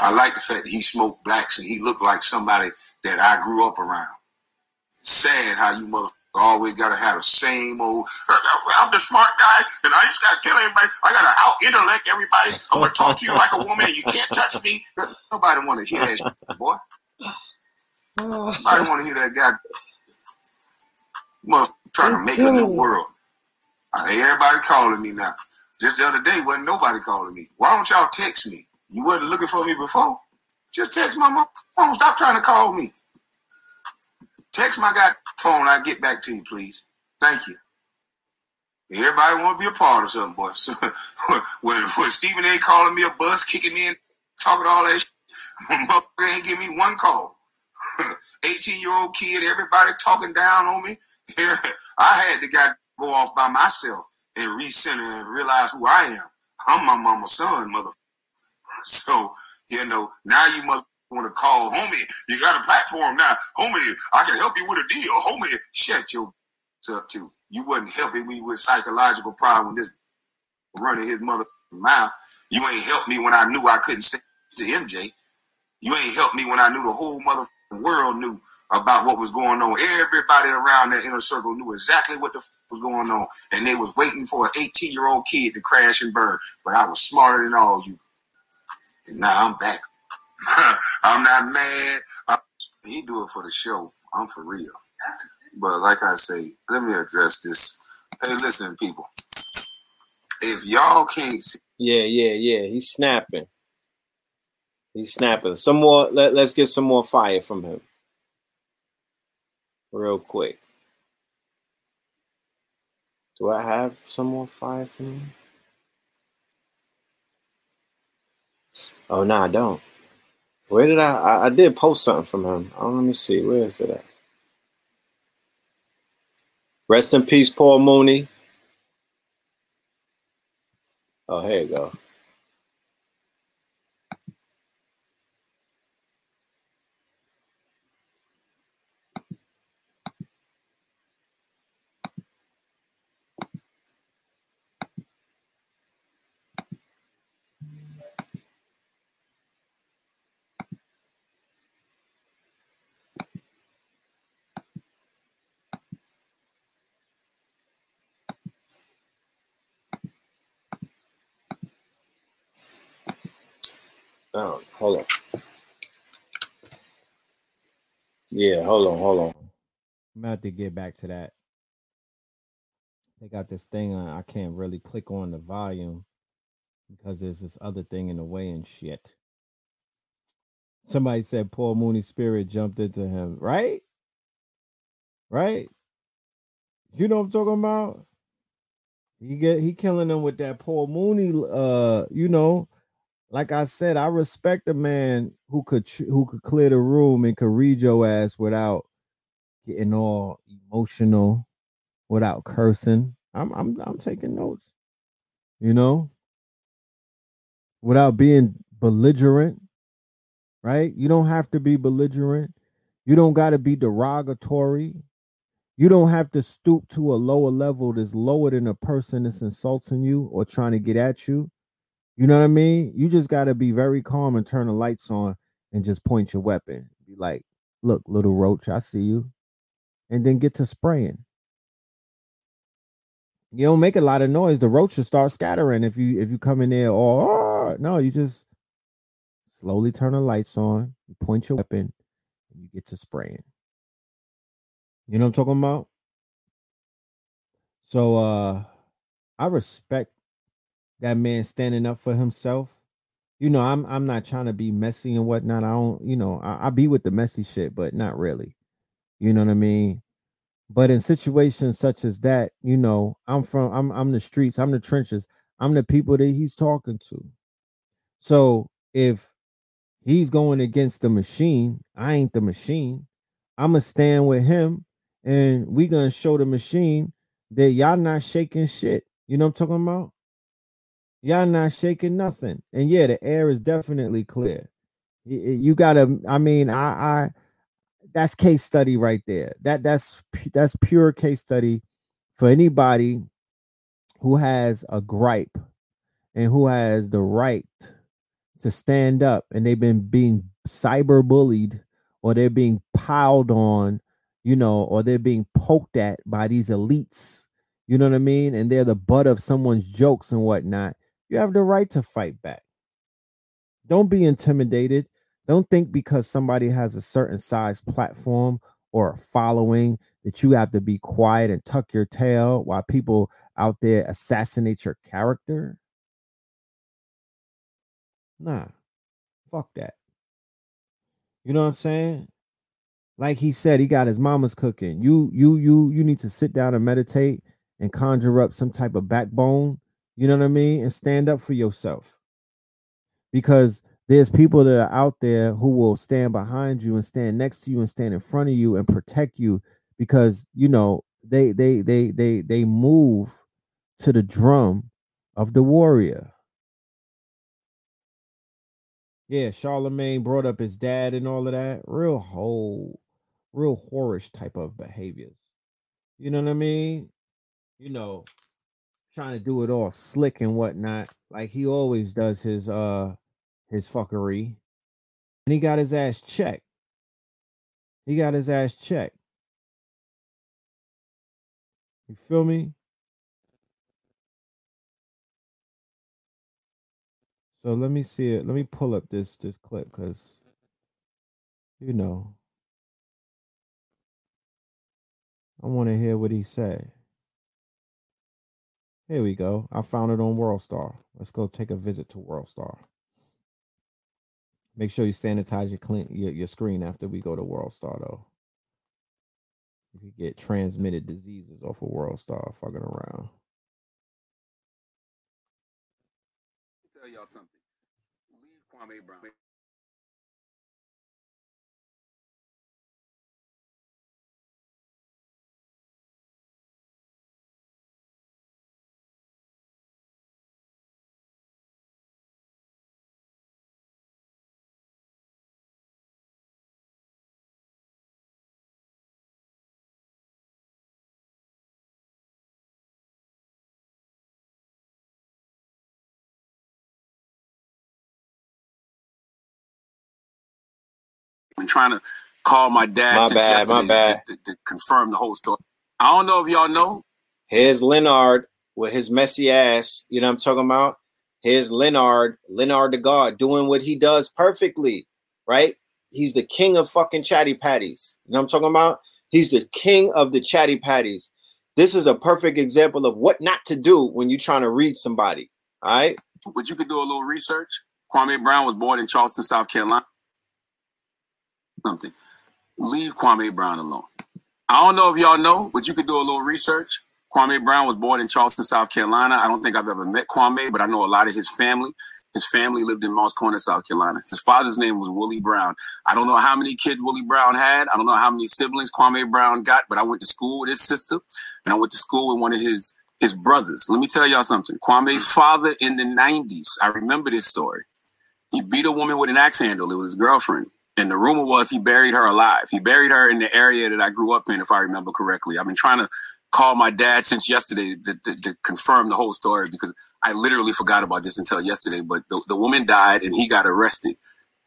I like the fact that he smoked blacks and he looked like somebody that I grew up around. It's sad how you motherfucker always got to have the same old, I'm the smart guy and I just got to tell everybody, I got to out-intellect everybody. I'm going to talk to you like a woman and you can't touch me. Nobody want to hear that shit, boy. Nobody want to hear that guy. Motherfucker trying to make a new world. Everybody calling me now. Just the other day, wasn't nobody calling me. Why don't y'all text me? You wasn't looking for me before. Just text my mom. Don't stop trying to call me. Text my guy phone. I'll get back to you, please. Thank you. Everybody want to be a part of something, boy. So, when, when Stephen A. calling me a bus, kicking me in, talking all that shit, motherfucker ain't give me one call. eighteen-year-old kid, everybody talking down on me. I had the guy go off by myself and recenter and realize who I am. I'm my mama's son, motherfucker. So, you know, now you mother want to call, homie, you got a platform now. Homie, I can help you with a deal. Homie, shut your up too. You wasn't helping me with psychological problem when this running his mother mouth. You ain't helped me when I knew I couldn't say to M J. You ain't helped me when I knew the whole mother the world knew about what was going on. Everybody around that inner circle knew exactly what the f was going on, and they was waiting for an eighteen-year-old kid to crash and burn. But I was smarter than all you. And now I'm back. I'm not mad. I'm... He do it for the show. I'm for real. But like I say, let me address this. Hey, listen, people. If y'all can't see... Yeah, yeah, yeah. He's snapping. He's snapping. Some more. Let, let's get some more fire from him. Real quick. Do I have some more fire from him? Oh, no, I don't. Where did I, I... I did post something from him. Oh, let me see. Where is it at? Rest in peace, Paul Mooney. Oh, here you go. Oh, hold on. Yeah, hold on, hold on. I'm gonna have to get back to that. They got this thing on. I can't really click on the volume because there's this other thing in the way and shit. Somebody said Paul Mooney's spirit jumped into him, right? Right? You know what I'm talking about? He get he killing them with that Paul Mooney. Uh, you know. Like I said, I respect a man who could who could clear the room and could read your ass without getting all emotional, without cursing. I'm I'm I'm taking notes, you know, without being belligerent, right? You don't have to be belligerent. You don't got to be derogatory. You don't have to stoop to a lower level that's lower than a person that's insulting you or trying to get at you. You know what I mean? You just got to be very calm and turn the lights on and just point your weapon. Be like, look, little roach, I see you. And then get to spraying. You don't make a lot of noise. The roaches start scattering if you if you come in there or oh, no, you just slowly turn the lights on, you point your weapon, and you get to spraying. You know what I'm talking about? So uh I respect that man standing up for himself. You know, I'm I'm not trying to be messy and whatnot. I don't, you know, I, I be with the messy shit, but not really. You know what I mean? But in situations such as that, you know, I'm from, I'm I'm the streets, I'm the trenches, I'm the people that he's talking to. So if he's going against the machine, I ain't the machine. I'm going to stand with him and we going to show the machine that y'all not shaking shit. You know what I'm talking about? Y'all not shaking nothing. And yeah, the air is definitely clear. You, you gotta, I mean, I, I, that's case study right there. That that's, that's pure case study for anybody who has a gripe and who has the right to stand up and they've been being cyber bullied or they're being piled on, you know, or they're being poked at by these elites. You know what I mean? And they're the butt of someone's jokes and whatnot. You have the right to fight back. Don't be intimidated. Don't think because somebody has a certain size platform or a following that you have to be quiet and tuck your tail while people out there assassinate your character. Nah, fuck that. You know what I'm saying? Like he said, he got his mama's cooking. You, you, you, you need to sit down and meditate and conjure up some type of backbone. You know what I mean? And stand up for yourself. Because there's people that are out there who will stand behind you and stand next to you and stand in front of you and protect you because, you know, they they they they they move to the drum of the warrior. Yeah, Charlemagne brought up his dad and all of that. Real whole, real whorish type of behaviors. You know what I mean? You know, trying to do it all slick and whatnot. Like he always does his uh his fuckery. And he got his ass checked. He got his ass checked. You feel me? So let me see it. Let me pull up this this clip because, you know, I want to hear what he said. Here we go. I found it on Worldstar. Let's go take a visit to Worldstar. Make sure you sanitize your clean your, your screen after we go to Worldstar though. You could get transmitted diseases off of Worldstar fucking around. Let me tell y'all something. Leave Kwame Brown. Been trying to call my dad. My bad, my bad. To, to confirm the whole story. I don't know if y'all know. Here's Leonard with his messy ass. You know what I'm talking about? Here's Leonard, Leonard the God, doing what he does perfectly, right? He's the king of fucking chatty patties. You know what I'm talking about? He's the king of the chatty patties. This is a perfect example of what not to do when you're trying to read somebody, all right? But you could do a little research. Kwame Brown was born in Charleston, South Carolina. Something. Leave Kwame Brown alone. I don't know if y'all know, but you could do a little research. Kwame Brown was born in Charleston, South Carolina. I don't think I've ever met Kwame, but I know a lot of his family. His family lived in Moss Corner, South Carolina. His father's name was Willie Brown. I don't know how many kids Willie Brown had. I don't know how many siblings Kwame Brown got, but I went to school with his sister, and I went to school with one of his, his brothers. Let me tell y'all something. Kwame's father in the nineties, I remember this story. He beat a woman with an axe handle. It was his girlfriend. And the rumor was he buried her alive. He buried her in the area that I grew up in, if I remember correctly. I've been trying to call my dad since yesterday to, to, to confirm the whole story because I literally forgot about this until yesterday. But the, the woman died and he got arrested.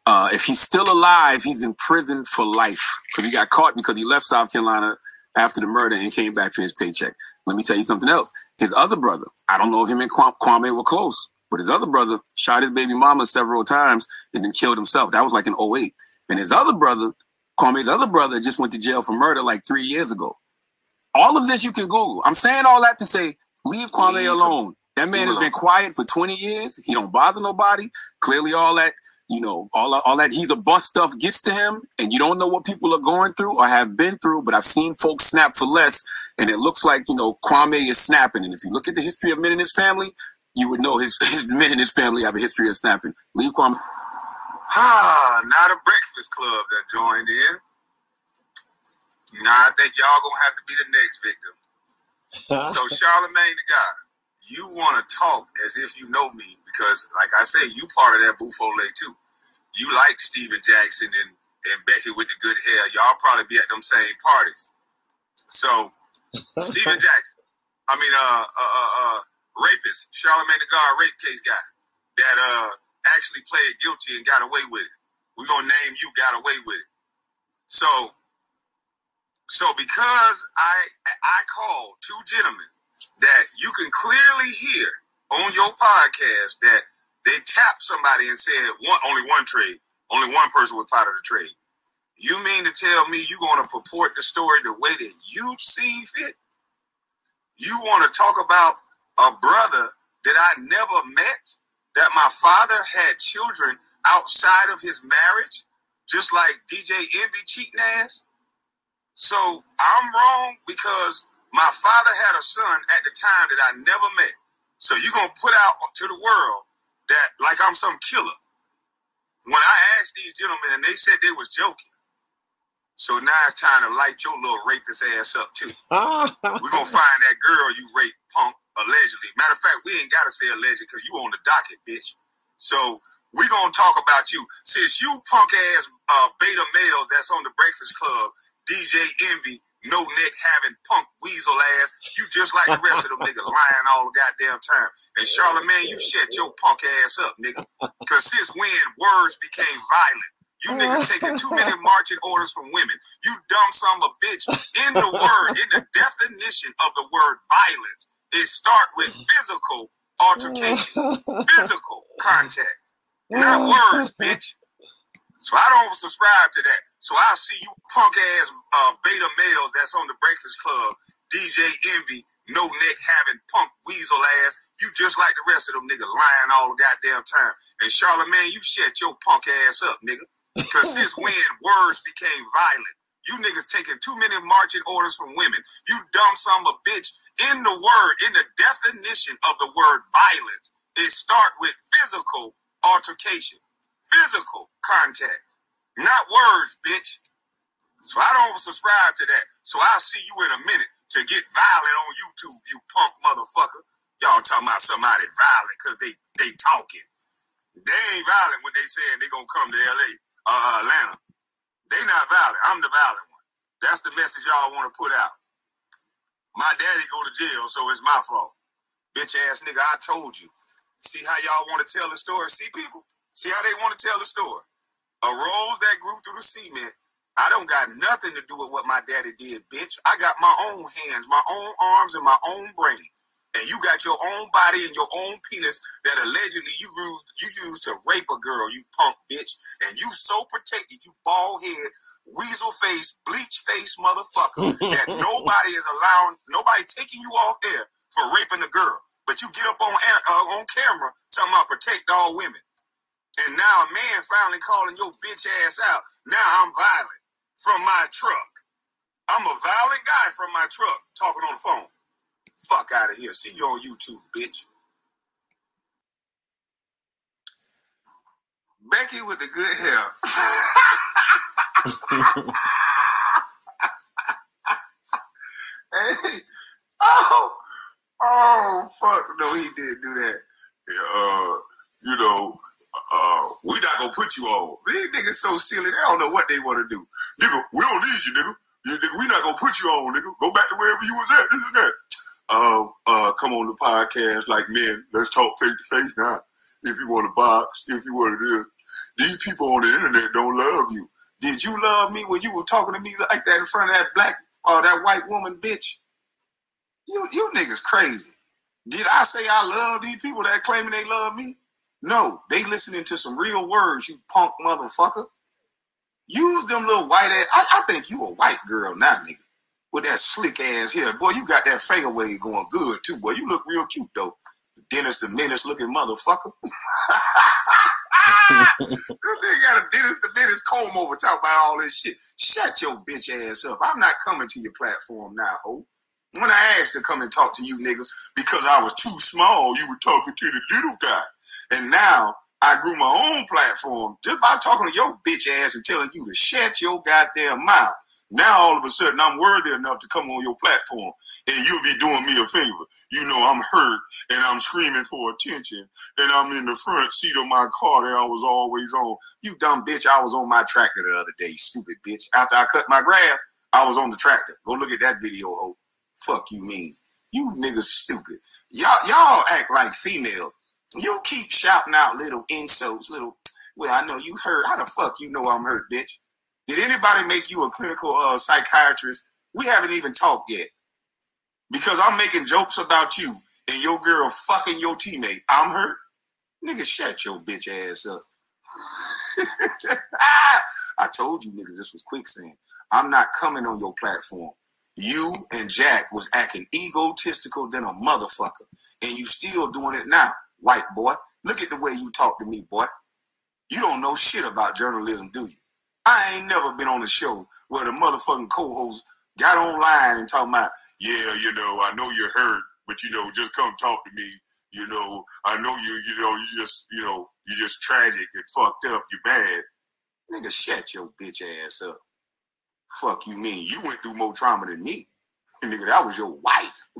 Uh, if he's still alive, he's in prison for life because he got caught because he left South Carolina after the murder and came back for his paycheck. Let me tell you something else. His other brother, I don't know if him and Kwame were close, but his other brother shot his baby mama several times and then killed himself. That was like in oh eight. And his other brother, Kwame's other brother, just went to jail for murder like three years ago. All of this you can Google. I'm saying all that to say, leave Kwame Please. alone. That man has been quiet for twenty years. He don't bother nobody. Clearly all that, you know, all, all that he's a bust stuff gets to him, and you don't know what people are going through or have been through, but I've seen folks snap for less, and it looks like, you know, Kwame is snapping. And if you look at the history of men in his family, you would know his, his men in his family have a history of snapping. Leave Kwame. Ah, not a breakfast club that joined in. Nah, I think y'all gonna have to be the next victim. So Charlemagne the guy, you wanna talk as if you know me because, like I say, you part of that Bufole too. You like Steven Jackson and, and Becky with the good hair. Y'all probably be at them same parties. So Steven Jackson, I mean, uh, uh, uh, uh rapist, Charlemagne the God, rape case guy. That uh. actually played guilty and got away with it. We're gonna name you got away with it. So, so because I I called two gentlemen that you can clearly hear on your podcast that they tapped somebody and said one only one trade, only one person was part of the trade. You mean to tell me you're gonna purport the story the way that you see fit? You wanna talk about a brother that I never met? That my father had children outside of his marriage, just like D J Envy cheating ass. So I'm wrong because my father had a son at the time that I never met. So you're going to put out to the world that like I'm some killer. When I asked these gentlemen and they said they was joking. So now it's time to light your little rapist ass up too. We're going to find that girl you raped, punk. Allegedly. Matter of fact, we ain't got to say alleged because you on the docket, bitch. So we going to talk about you. Since you punk-ass uh, beta males that's on the Breakfast Club, D J Envy, no-neck having punk weasel ass, you just like the rest of them niggas lying all the goddamn time. And Charlamagne, you shut your punk ass up, nigga. Because since when words became violent, You niggas taking too many marching orders from women. You dumb son of a bitch. In the word, in the definition of the word violence, it start with physical altercation, physical contact, not words, bitch. So I don't subscribe to that. So I see you punk ass uh, beta males that's on the Breakfast Club, D J Envy, no neck having punk weasel ass. You just like the rest of them niggas lying all the goddamn time. And Charlemagne, you shut your punk ass up, nigga. Because since when words became violent? You niggas taking too many marching orders from women. You dumb son of a bitch. In the word, in the definition of the word violence, it start with physical altercation, physical contact, not words, bitch. So I don't subscribe to that. So I'll see you in a minute to get violent on YouTube, you punk motherfucker. Y'all talking about somebody violent because they, they talking. They ain't violent when they saying they gonna come to L A or uh, Atlanta. They not violent. I'm the violent one. That's the message y'all want to put out. My daddy go to jail, so it's my fault. Bitch ass nigga, I told you. See how y'all want to tell the story? See people? See how they want to tell the story? A rose that grew through the cement. I don't got nothing to do with what my daddy did, bitch. I got my own hands, my own arms, and my own brain. And you got your own body and your own penis that allegedly you used, you used to rape a girl, you punk bitch. And you so protected, you bald head, weasel face, bleach face motherfucker that nobody is allowing, nobody taking you off air for raping a girl. But you get up on uh, on camera talking about protect all women. And now a man finally calling your bitch ass out. Now I'm violent from my truck. I'm a violent guy from my truck talking on the phone. Fuck out of here. See you on YouTube, bitch. Becky with the good hair. Hey. Oh. Oh, fuck. No, he didn't do that. Uh, you know, uh, we not going to put you on. These niggas so silly. They don't know what they want to do. Nigga, we don't need you, nigga. Yeah, nigga, we not going to put you on, nigga. Go back to wherever you was at. This is that. Uh, uh, come on the podcast like men. Let's talk face to face now. If you want to box, if you want to do, these people on the internet don't love you. Did you love me when you were talking to me like that in front of that black or uh, that white woman, bitch? You you niggas crazy. Did I say I love these people that claiming they love me? No, they listening to some real words, you punk motherfucker. Use them little white ass. I, I think you a white girl now, nigga. With that slick ass hair. Boy, you got that finger wave going good, too. Boy, you look real cute, though. Dennis the Menace looking motherfucker. This nigga got a Dennis the Menace comb over talking about all this shit. Shut your bitch ass up. I'm not coming to your platform now, oh. When I asked to come and talk to you niggas because I was too small, you were talking to the little guy. And now I grew my own platform just by talking to your bitch ass and telling you to shut your goddamn mouth. Now, all of a sudden, I'm worthy enough to come on your platform, and you'll be doing me a favor. You know, I'm hurt, and I'm screaming for attention, and I'm in the front seat of my car that I was always on. You dumb bitch, I was on my tractor the other day, stupid bitch. After I cut my grass, I was on the tractor. Go look at that video, ho. Fuck you mean. You niggas stupid. Y'all, y'all act like female. You keep shouting out little insults, little, well, I know you hurt. How the fuck you know I'm hurt, bitch? Did anybody make you a clinical uh, psychiatrist? We haven't even talked yet. Because I'm making jokes about you and your girl fucking your teammate. I'm hurt? Nigga, shut your bitch ass up. I told you, nigga, this was quicksand. I'm not coming on your platform. You and Jack was acting egotistical than a motherfucker. And you still doing it now, white boy. Look at the way you talk to me, boy. You don't know shit about journalism, do you? I ain't never been on a show where the motherfucking co-host got online and talking about, yeah, you know, I know you're hurt, but, you know, just come talk to me. You know, I know you, you know, you just, you know, you're just tragic and fucked up. You're bad. Nigga, shut your bitch ass up. Fuck you mean. You went through more trauma than me. Nigga, that was your wife.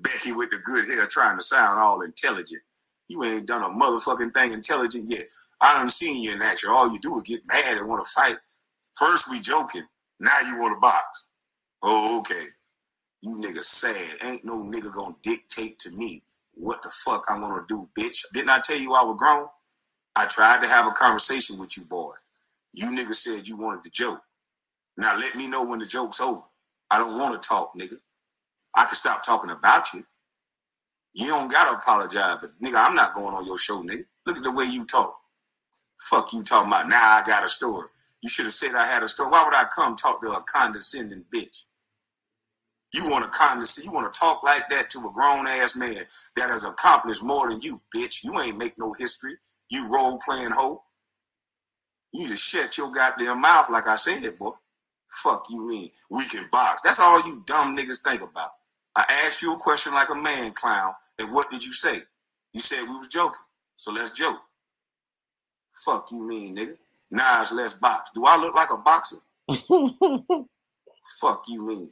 Becky with the good hair trying to sound all intelligent. You ain't done a motherfucking thing intelligent yet. I done seen you in action. All you do is get mad and want to fight. First we joking. Now you want to box. Oh, okay. You nigga sad. Ain't no nigga gonna dictate to me what the fuck I'm gonna do, bitch. Didn't I tell you I was grown? I tried to have a conversation with you boys. You niggas said you wanted to joke. Now let me know when the joke's over. I don't want to talk, nigga. I can stop talking about you. You don't got to apologize, but nigga, I'm not going on your show, nigga. Look at the way you talk. Fuck you talking about, now nah, I got a story. You should have said I had a story. Why would I come talk to a condescending bitch? You want to condescend, you want to talk like that to a grown-ass man that has accomplished more than you, bitch. You ain't make no history. You role-playing hoe. You just shut your goddamn mouth like I said, boy. Fuck you in. We can box. That's all you dumb niggas think about. I asked you a question like a man, clown, and what did you say? You said we was joking, so let's joke. Fuck you mean, nigga. Now it's let's box. Do I look like a boxer? Fuck you mean.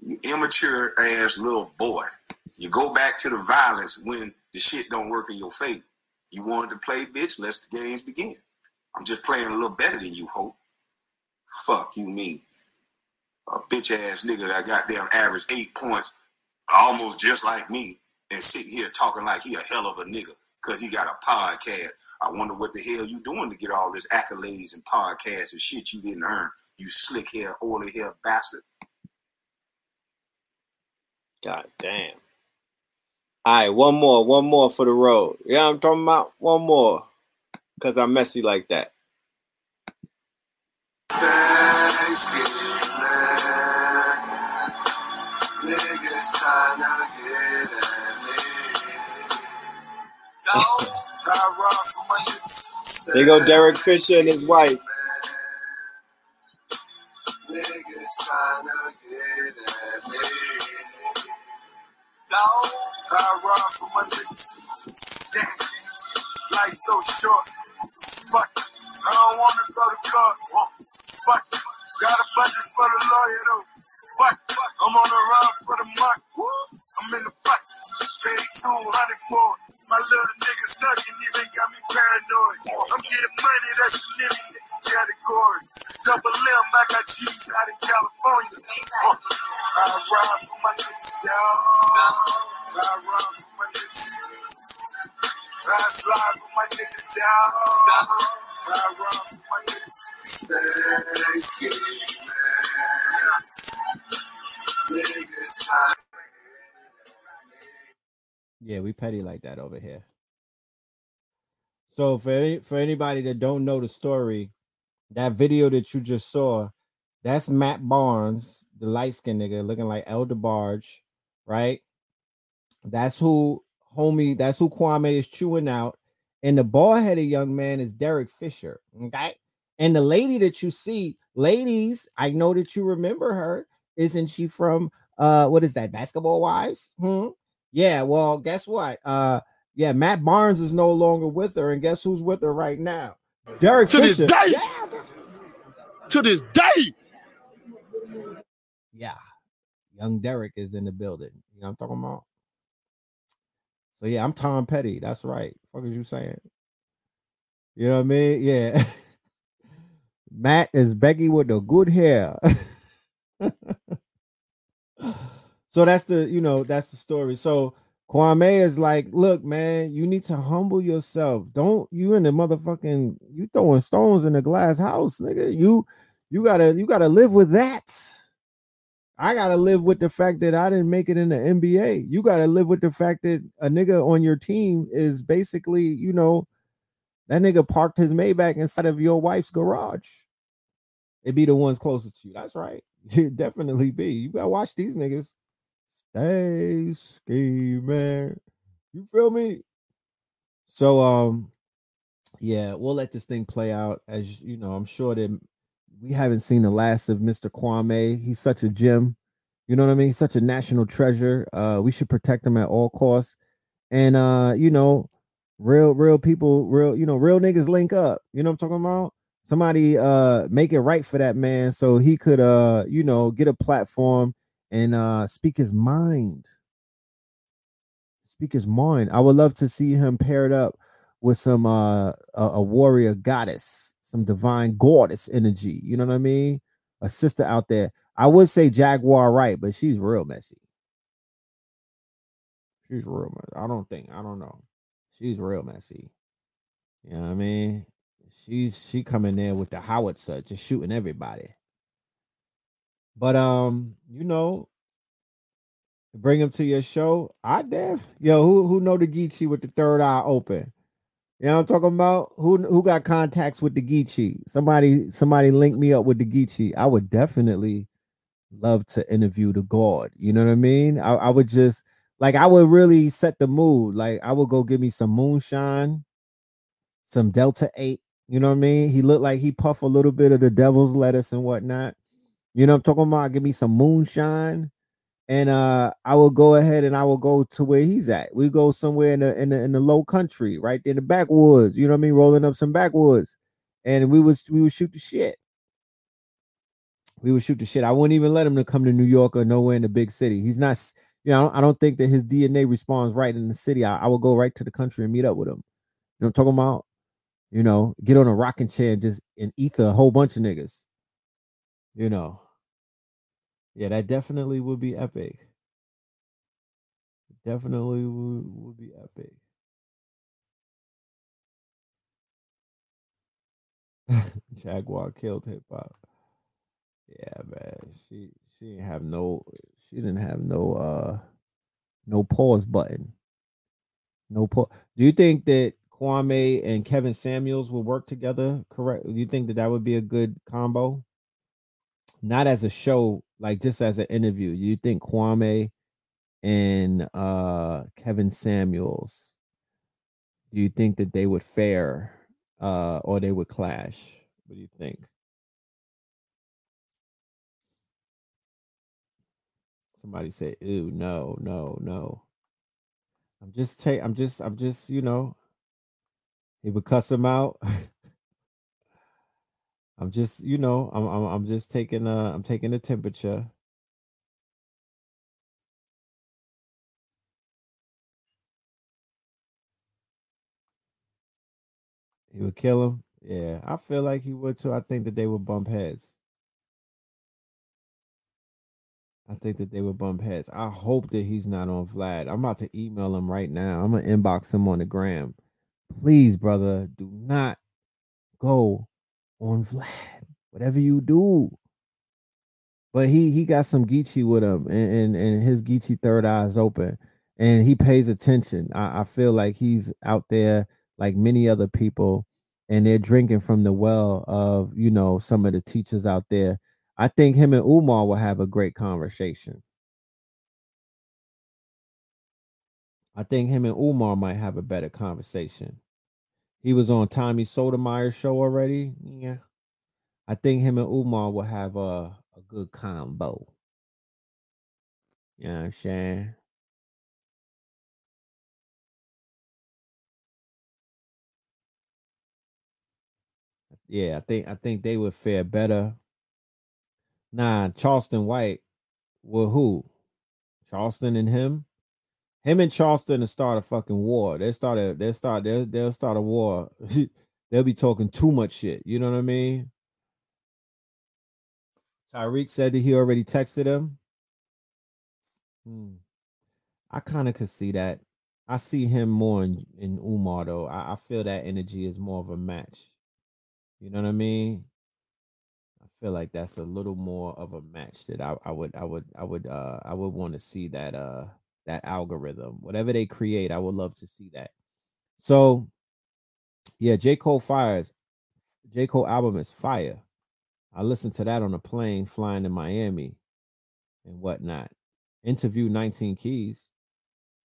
You immature ass little boy. You go back to the violence when the shit don't work in your favor. You wanted to play, bitch, let's the games begin. I'm just playing a little better than you, hope. Fuck you mean. A bitch ass nigga that goddamn averaged eight points, almost just like me, and sitting here talking like he a hell of a nigga because he got a podcast. I wonder what the hell you doing to get all this accolades and podcasts and shit you didn't earn, you slick hair, oily hair bastard. God damn. All right, one more, one more for the road. Yeah, I'm talking about one more because I'm messy like that. Niggas trying to get at me. There go Derek Fisher and his wife. Niggas trying to get at me. Dog, I run for my niggas. Damn, life so short. Fuck it. I don't want to go to court. Oh, fuck it. Got a budget for the lawyer though. Fuck it. I'm on the run for the mark. I'm in the pocket. Paid two hundred for it. My little nigga stuck and even got me paranoid. I'm getting money, that's your nigga category. Double M, I got G's out in California. Uh, I ride for my niggas, y'all. I ride for my niggas. I slide for my niggas, y'all. I ride for my niggas. Stay, yeah, we petty like that over here. So for any, for anybody that don't know the story, that video that you just saw, that's Matt Barnes, the light-skinned nigga looking like El DeBarge, right? That's who, homie, that's who Kwame is chewing out. And the bald-headed young man is Derek Fisher, okay? And the lady that you see, ladies, I know that you remember her. Isn't she from, uh, what is that, Basketball Wives? Hmm? Yeah, well, guess what? Uh, yeah, Matt Barnes is no longer with her, and guess who's with her right now? Derek to Fisher. This day. Yeah. To this day. Yeah, young Derek is in the building. You know what I'm talking about? So, yeah, I'm Tom Petty. That's right. What is you saying? You know what I mean? Yeah. Matt is Becky with the good hair. So that's the, you know, that's the story. So Kwame is like, look, man, you need to humble yourself. Don't you in the motherfucking, you throwing stones in a glass house, nigga. You, you gotta, you gotta live with that. I gotta live with the fact that I didn't make it in the N B A. You gotta live with the fact that a nigga on your team is basically, you know, that nigga parked his Maybach inside of your wife's garage. It'd be the ones closest to you. That's right. It definitely be. You gotta watch these niggas. Stay scheming. You feel me? So, um, yeah, we'll let this thing play out. As you know, I'm sure that we haven't seen the last of Mister Kwame. He's such a gem. You know what I mean? He's such a national treasure. Uh, we should protect him at all costs. And uh, you know, real, real people, real, you know, real niggas link up. You know what I'm talking about? Somebody uh make it right for that man so he could uh you know get a platform and uh speak his mind. Speak his mind. I would love to see him paired up with some uh a, a warrior goddess, some divine goddess energy. You know what I mean? A sister out there. I would say Jaguar Wright, but she's real messy. She's real messy. I don't think. I don't know. She's real messy. You know what I mean? She's she coming there with the howitzer, just shooting everybody. But um, you know, bring him to your show. I damn yo, who who know the Geechee with the third eye open? You know what I'm talking about? Who who got contacts with the Geechee? Somebody somebody link me up with the Geechee. I would definitely love to interview the God. You know what I mean? I, I would just like I would really set the mood. Like I would go give me some moonshine, some Delta eight. You know what I mean? He looked like he puffed a little bit of the devil's lettuce and whatnot. You know what I'm talking about? Give me some moonshine, and uh, I will go ahead and I will go to where he's at. We go somewhere in the in the, in the low country, right in the backwoods. You know what I mean? Rolling up some backwoods, and we was we would shoot the shit. We would shoot the shit. I wouldn't even let him to come to New York or nowhere in the big city. He's not, you know, I don't, I don't think that his D N A responds right in the city. I, I will go right to the country and meet up with him. You know what I'm talking about? You know, get on a rocking chair and just and ether a whole bunch of niggas. You know. Yeah, that definitely would be epic. Definitely would, would be epic. Jaguar killed hip hop. Yeah, man. She she didn't have no she didn't have no uh no pause button. No pause. Do you think that Kwame and Kevin Samuels will work together? Correct. Do you think that that would be a good combo? Not as a show, like just as an interview. You think Kwame and uh, Kevin Samuels, do you think that they would fare uh, or they would clash? What do you think? Somebody say, "Ew, no, no, no." I'm just take. I'm just. I'm just. You know, he would cuss him out. I'm just, you know, I'm, I'm, I'm just taking, uh, I'm taking the temperature. He would kill him. Yeah, I feel like he would too. I think that they would bump heads. I think that they would bump heads. I hope that he's not on Vlad. I'm about to email him right now. I'm gonna inbox him on the gram. Please, brother, do not go on Vlad, whatever you do. But he he got some Geechee with him, and, and and his Geechee third eye is open, and he pays attention. I, I feel like he's out there like many other people, and they're drinking from the well of, you know, some of the teachers out there. I think him and Umar will have a great conversation. I think him and Umar might have a better conversation. He was on Tommy Sotomayor's show already. Yeah. I think him and Umar will have a, a good combo. You know what I'm saying? Yeah, I think I think they would fare better. Nah, Charleston White. Well, who? Charleston and him? Him and Charleston to start a fucking war. They start a they start they'll they'll start a war. They'll be talking too much shit. You know what I mean? Tyreek said that he already texted him. Hmm. I kind of could see that. I see him more in, in Umar though. I, I feel that energy is more of a match. You know what I mean? I feel like that's a little more of a match that I, I would I would I would uh I would want to see that uh that algorithm, whatever they create. I would love to see that. So yeah, J. Cole fires. J. Cole album is fire. I listened to that on a plane flying to Miami and whatnot. Interview nineteen Keys.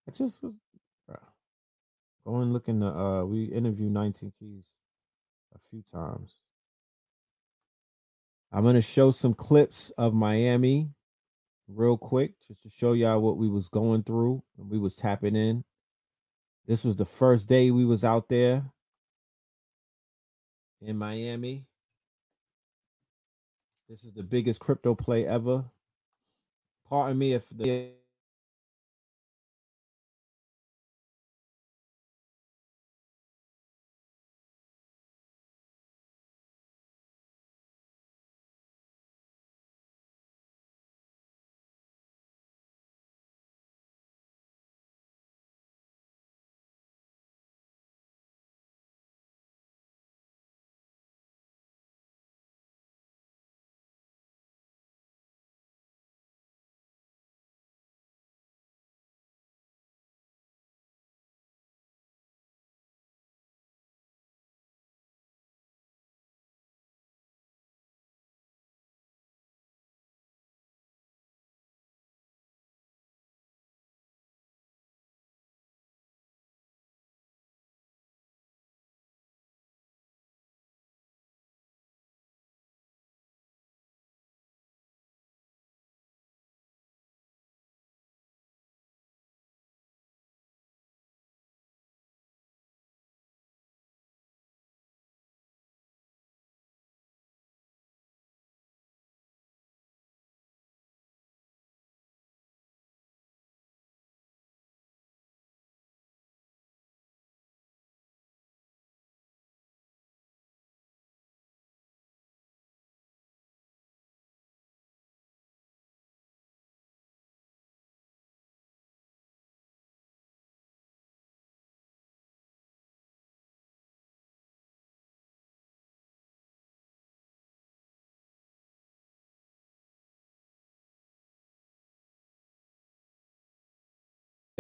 I just was going looking to uh we interviewed nineteen Keys a few times. I'm gonna show some clips of Miami real quick, just to show y'all what we was going through and we was tapping in. This was the first day we was out there in Miami. This is the biggest crypto play ever. Pardon me if the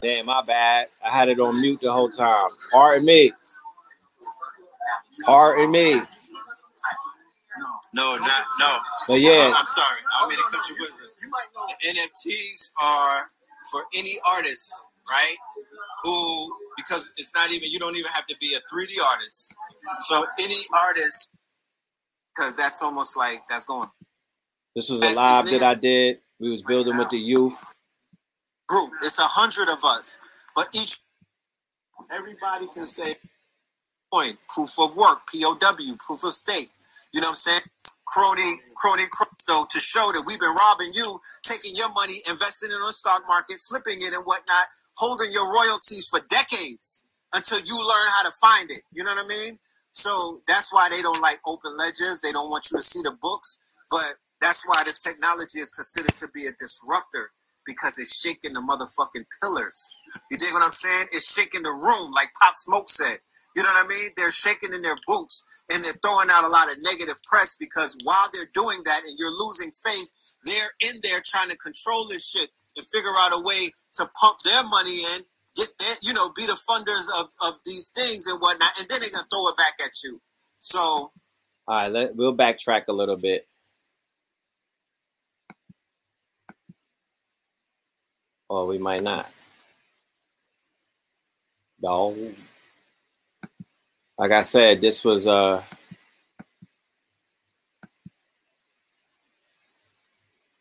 Damn, my bad. I had it on mute the whole time. Pardon me. Pardon me. No, not no. But yeah, I, I'm sorry. I mean, you might know the N F Ts are for any artist, right? Who, because it's not even, you don't even have to be a three D artist. So any artist, because that's almost like that's going. This was a live that I did. We was building with the youth group. It's a hundred of us, but each everybody can say point, proof of work, P O W, proof of stake. You know what I'm saying? Crony, crony, crypto, to show that we've been robbing you, taking your money, investing it on the stock market, flipping it and whatnot, holding your royalties for decades until you learn how to find it. You know what I mean? So that's why they don't like open ledgers. They don't want you to see the books. But that's why this technology is considered to be a disruptor, because it's shaking the motherfucking pillars. You dig what I'm saying? It's shaking the room, like Pop Smoke said. You know what I mean? They're shaking in their boots, and they're throwing out a lot of negative press, because while they're doing that and you're losing faith, they're in there trying to control this shit and figure out a way to pump their money in, get their, you know, be the funders of, of these things and whatnot, and then they're going to throw it back at you. So... All right, let, we'll backtrack a little bit. Or we might not. No. Like I said, this was uh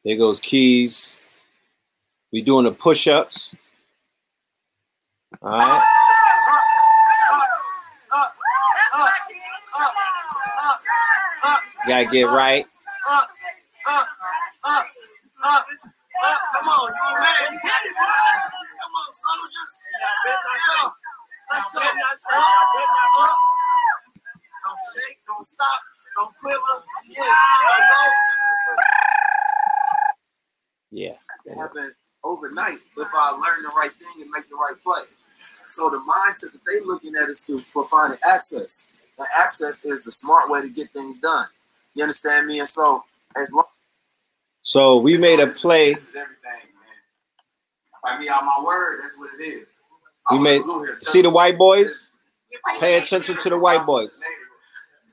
there goes Keys. We doing the push-ups. All right. You gotta get right. Uh, come on, you man, you got it, boy. Come on, soldiers. Yeah. Let's go. Uh, uh. Don't shake, don't stop, don't quiver. Yeah, yeah. It happened overnight if I learn the right thing and make the right play. So the mindset that they're looking at is to, for finding access. And access is the smart way to get things done. You understand me? And so as long So we made a play. This is everything, man. If I get out my word, that's what it is. We made, see the white boys? Pay attention to the white boys.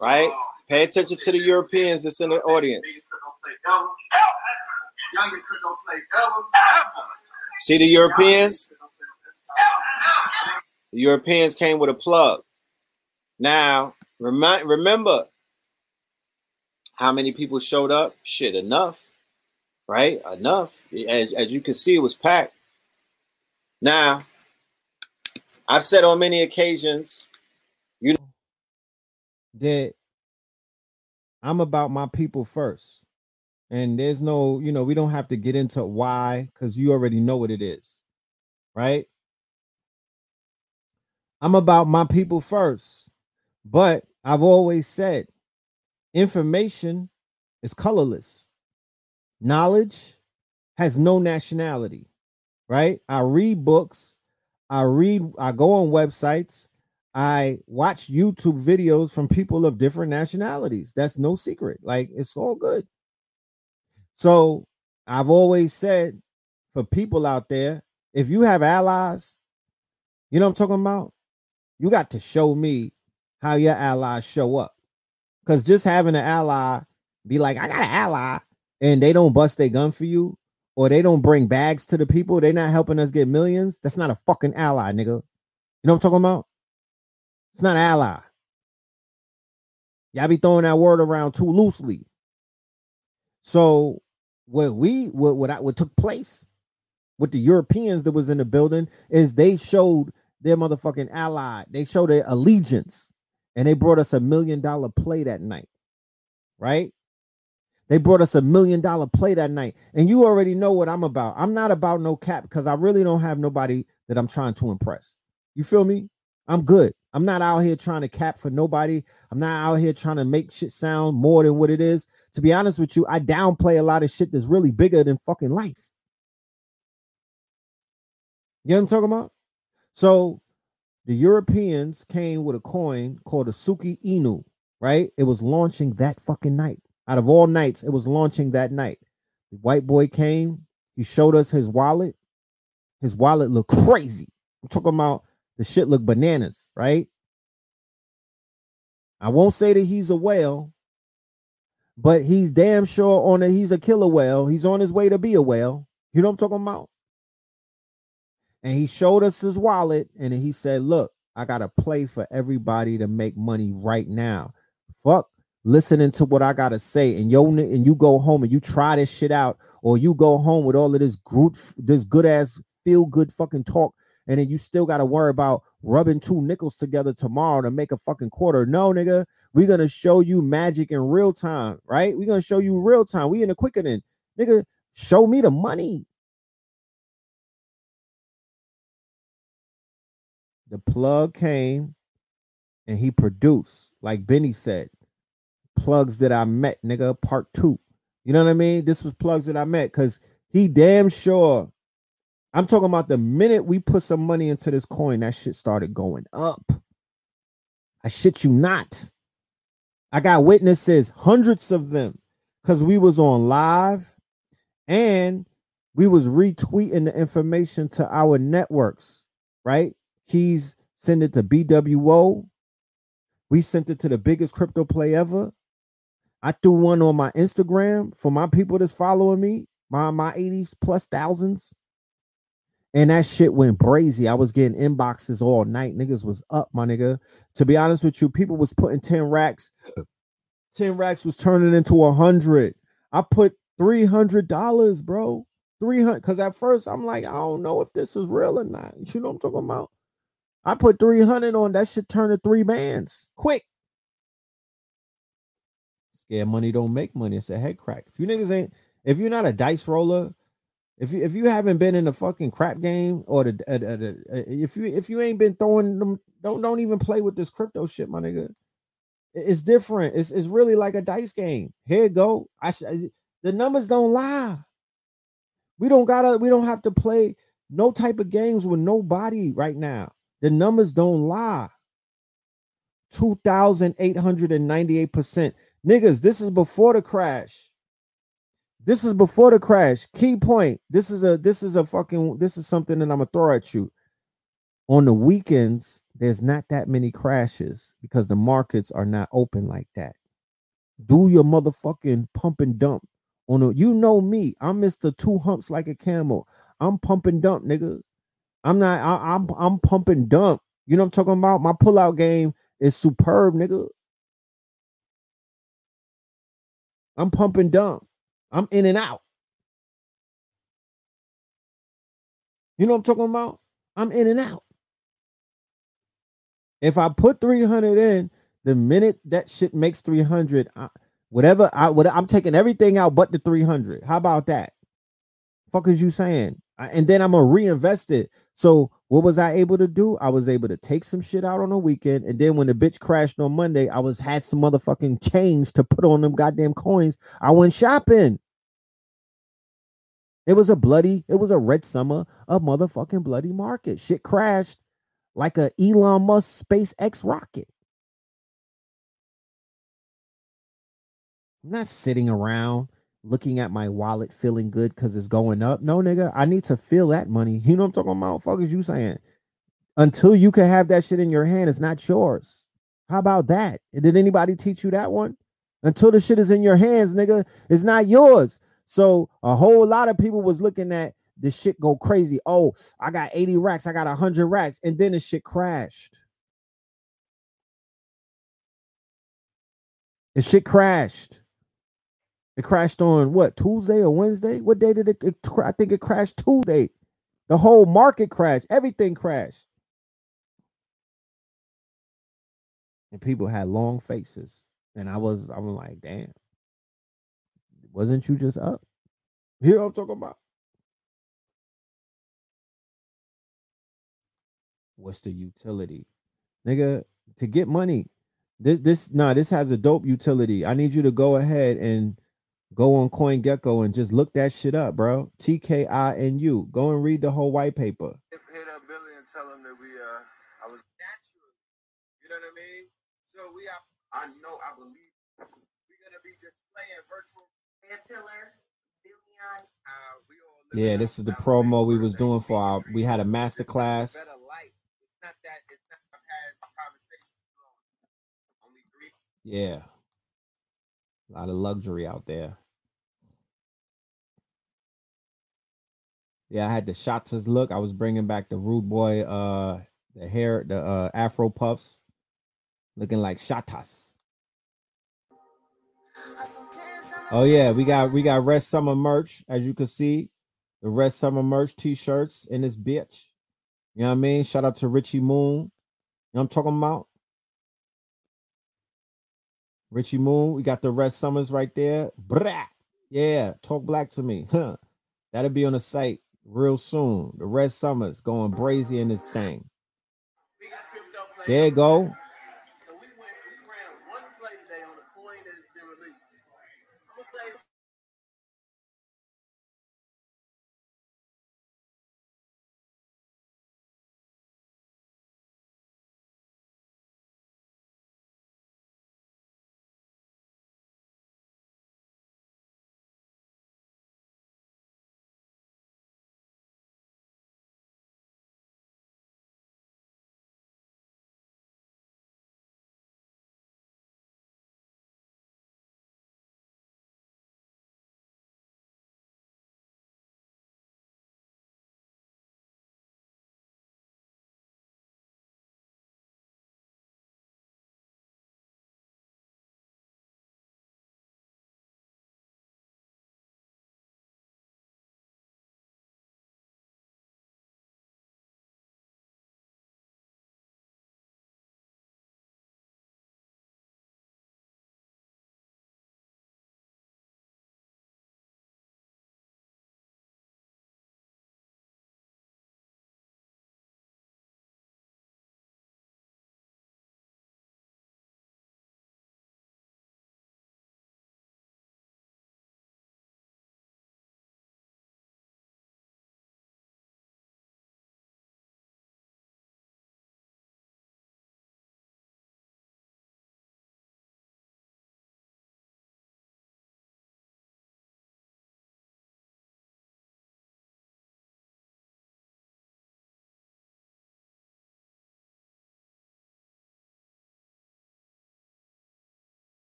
Right? Pay attention to the Europeans that's in the audience. See the Europeans? The Europeans came with a plug. Now, remind, remember how many people showed up? Shit, enough. Right? Enough. As, as you can see, it was packed. Now, I've said on many occasions, you know, that I'm about my people first. And there's no, you know, we don't have to get into why, because you already know what it is. Right? I'm about my people first. But I've always said, information is colorless. Knowledge has no nationality, right? I read books, I read, I go on websites, I watch YouTube videos from people of different nationalities. That's no secret. Like, it's all good. So I've always said, for people out there, if you have allies, you know what I'm talking about? You got to show me how your allies show up. Because just having an ally be like, I got an ally, and they don't bust their gun for you, or they don't bring bags to the people, they're not helping us get millions, that's not a fucking ally, nigga. You know what I'm talking about? It's not an ally. Y'all be throwing that word around too loosely. So what we what what, I, what took place with the Europeans that was in the building is they showed their motherfucking ally. They showed their allegiance, and they brought us a million dollar play that night, right? They brought us a million dollar play that night. And you already know what I'm about. I'm not about no cap, because I really don't have nobody that I'm trying to impress. You feel me? I'm good. I'm not out here trying to cap for nobody. I'm not out here trying to make shit sound more than what it is. To be honest with you, I downplay a lot of shit that's really bigger than fucking life. You know what I'm talking about? So the Europeans came with a coin called a Suki Inu, right? It was launching that fucking night. Out of all nights, it was launching that night. The white boy came. He showed us his wallet. His wallet looked crazy. I'm talking about the shit looked bananas, right? I won't say that he's a whale, but he's damn sure on a, he's a killer whale. He's on his way to be a whale. You know what I'm talking about? And he showed us his wallet and he said, look, I got to play for everybody to make money right now. Fuck listening to what I got to say. And, yo, and you go home and you try this shit out, or you go home with all of this good, this good ass feel good fucking talk. And then you still got to worry about rubbing two nickels together tomorrow to make a fucking quarter. No, nigga, we're going to show you magic in real time, right? We're going to show you real time. We in the quickening. Nigga, show me the money. The plug came and he produced, like Benny said, plugs that I met, nigga, part two. You know what I mean? This was plugs that I met because he damn sure. I'm talking about the minute we put some money into this coin, that shit started going up. I shit you not. I got witnesses, hundreds of them, because we was on live and we was retweeting the information to our networks, right? Keys sent it to B W O. We sent it to the biggest crypto play ever. I threw one on my Instagram for my people that's following me, my, my eighty plus thousands. And that shit went brazy. I was getting inboxes all night. Niggas was up, my nigga. To be honest with you, people was putting ten racks. ten racks was turning into one hundred. I put three hundred dollars, bro. three hundred, because at first I'm like, I don't know if this is real or not. You know what I'm talking about? I put three hundred on that shit, turn to three bands quick. Scared money don't make money. It's a head crack. If you niggas ain't, if you're not a dice roller, if you if you haven't been in the fucking crap game or the uh, uh, uh, if you if you ain't been throwing them, don't don't even play with this crypto shit, my nigga. It's different. It's it's really like a dice game. Here it go. I the numbers don't lie. We don't gotta. We don't have to play no type of games with nobody right now. The numbers don't lie. two thousand eight hundred ninety-eight percent. Niggas, this is before the crash. This is before the crash. Key point. This is a this is a fucking this is something that I'm gonna throw at you. On the weekends, there's not that many crashes because the markets are not open like that. Do your motherfucking pump and dump. On a, you know me. I'm Mister Two Humps like a camel. I'm pump and dump, nigga. I'm not, I, I'm, I'm pumping dump. You know what I'm talking about? My pullout game is superb, nigga. I'm pumping dump. I'm in and out. You know what I'm talking about? I'm in and out. If I put three hundred in, the minute that shit makes three hundred, I, whatever, I, what, I'm taking everything out but the three hundred. How about that? Fuck is you saying? And then I'm going to reinvest it. So what was I able to do? I was able to take some shit out on the weekend. And then when the bitch crashed on Monday, I was had some motherfucking change to put on them goddamn coins. I went shopping. It was a bloody, it was a red summer, a motherfucking bloody market. Shit crashed like a Elon Musk SpaceX rocket. I'm not sitting around looking at my wallet, feeling good because it's going up. No, nigga, I need to feel that money. You know what I'm talking about? Fuck is you saying? Until you can have that shit in your hand, it's not yours. How about that? Did anybody teach you that one? Until the shit is in your hands, nigga, it's not yours. So a whole lot of people was looking at this shit go crazy. Oh, I got eighty racks. I got one hundred racks. And then the shit crashed. The shit crashed. It crashed on what, Tuesday or Wednesday? What day did it, it I think it crashed Tuesday. The whole market crashed. Everything crashed. And people had long faces. And I was, I was like, damn. Wasn't you just up? You know what I'm talking about? What's the utility? Nigga, to get money. This, this, nah, this has a dope utility. I need you to go ahead and go on CoinGecko and just look that shit up, bro. T K I N U. Go and read the whole white paper. Hit up Billy and tell him that we, uh, I was naturally. You know what I mean? So we are, I know, I believe we're going to be displaying virtual. Pantiller. Yeah, this is the promo we was doing for our, we had a master class. Yeah. A lot of luxury out there. Yeah, I had the Shotas look. I was bringing back the Rude Boy, uh, the hair, the uh, Afro puffs, looking like Shotas. Oh yeah, we got we got Red Summer merch, as you can see, the Red Summer merch T-shirts in this bitch. You know what I mean? Shout out to Richie Moon. You know what I'm talking about? Richie Moon, we got the Red Summers right there. Brah! Yeah, talk black to me. Huh. That'll be on the site real soon. The Red Summers going brazy in this thing. There you go. So we went, we ran one play today on a coin that has been released. I'm gonna say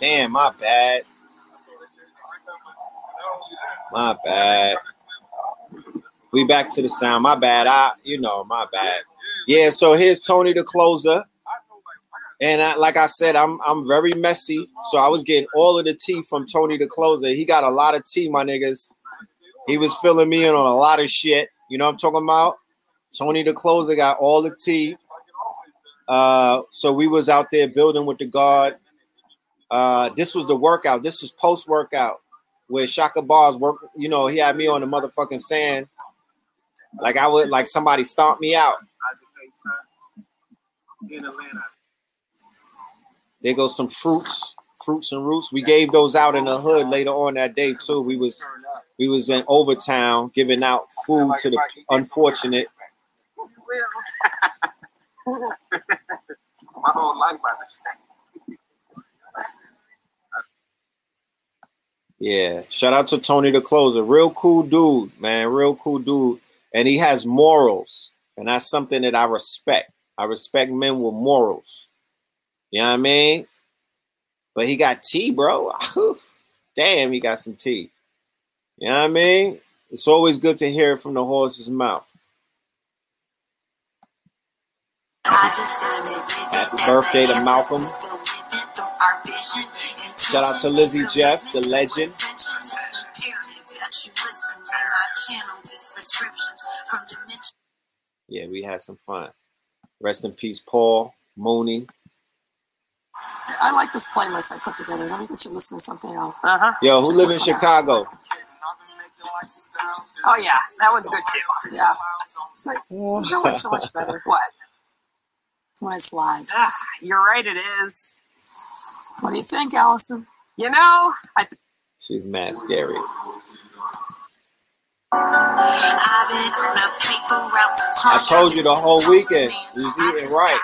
Damn, my bad. My bad. We back to the sound. My bad. I, you know, my bad. Yeah. So here's Tony the Closer, and I, like I said, I'm I'm very messy. So I was getting all of the tea from Tony the Closer. He got a lot of tea, my niggas. He was filling me in on a lot of shit. You know what I'm talking about? Tony the Closer got all the tea. Uh, so we was out there building with the guard. Uh, this was the workout. This is post-workout. where Shaka Bars worked, you know, he had me on the motherfucking sand. Like I would, like somebody stomped me out. In Atlanta. There goes some fruits, fruits and roots. We gave those out in the hood later on that day too. We was we was in Overtown giving out food to the unfortunate. My whole life by the Yeah, shout out to Tony the Closer. Real cool dude, man. Real cool dude. And he has morals. And that's something that I respect. I respect men with morals. You know what I mean? But he got tea, bro. Damn, he got some tea. You know what I mean? It's always good to hear it from the horse's mouth. Happy birthday to Malcolm. Shout out to Lizzie Jeff, the legend. Yeah, we had some fun. Rest in peace, Paul Mooney. I like this playlist I put together. Let me get you listening to something else. Uh-huh. Yo, who lives in Chicago? Oh, yeah. That was good, too. Yeah. But that was so much better. What? When it's live. Ugh, you're right, it is. What do you think, Allison? You know, I th she's mad scary. I told you the whole weekend. You was eating right.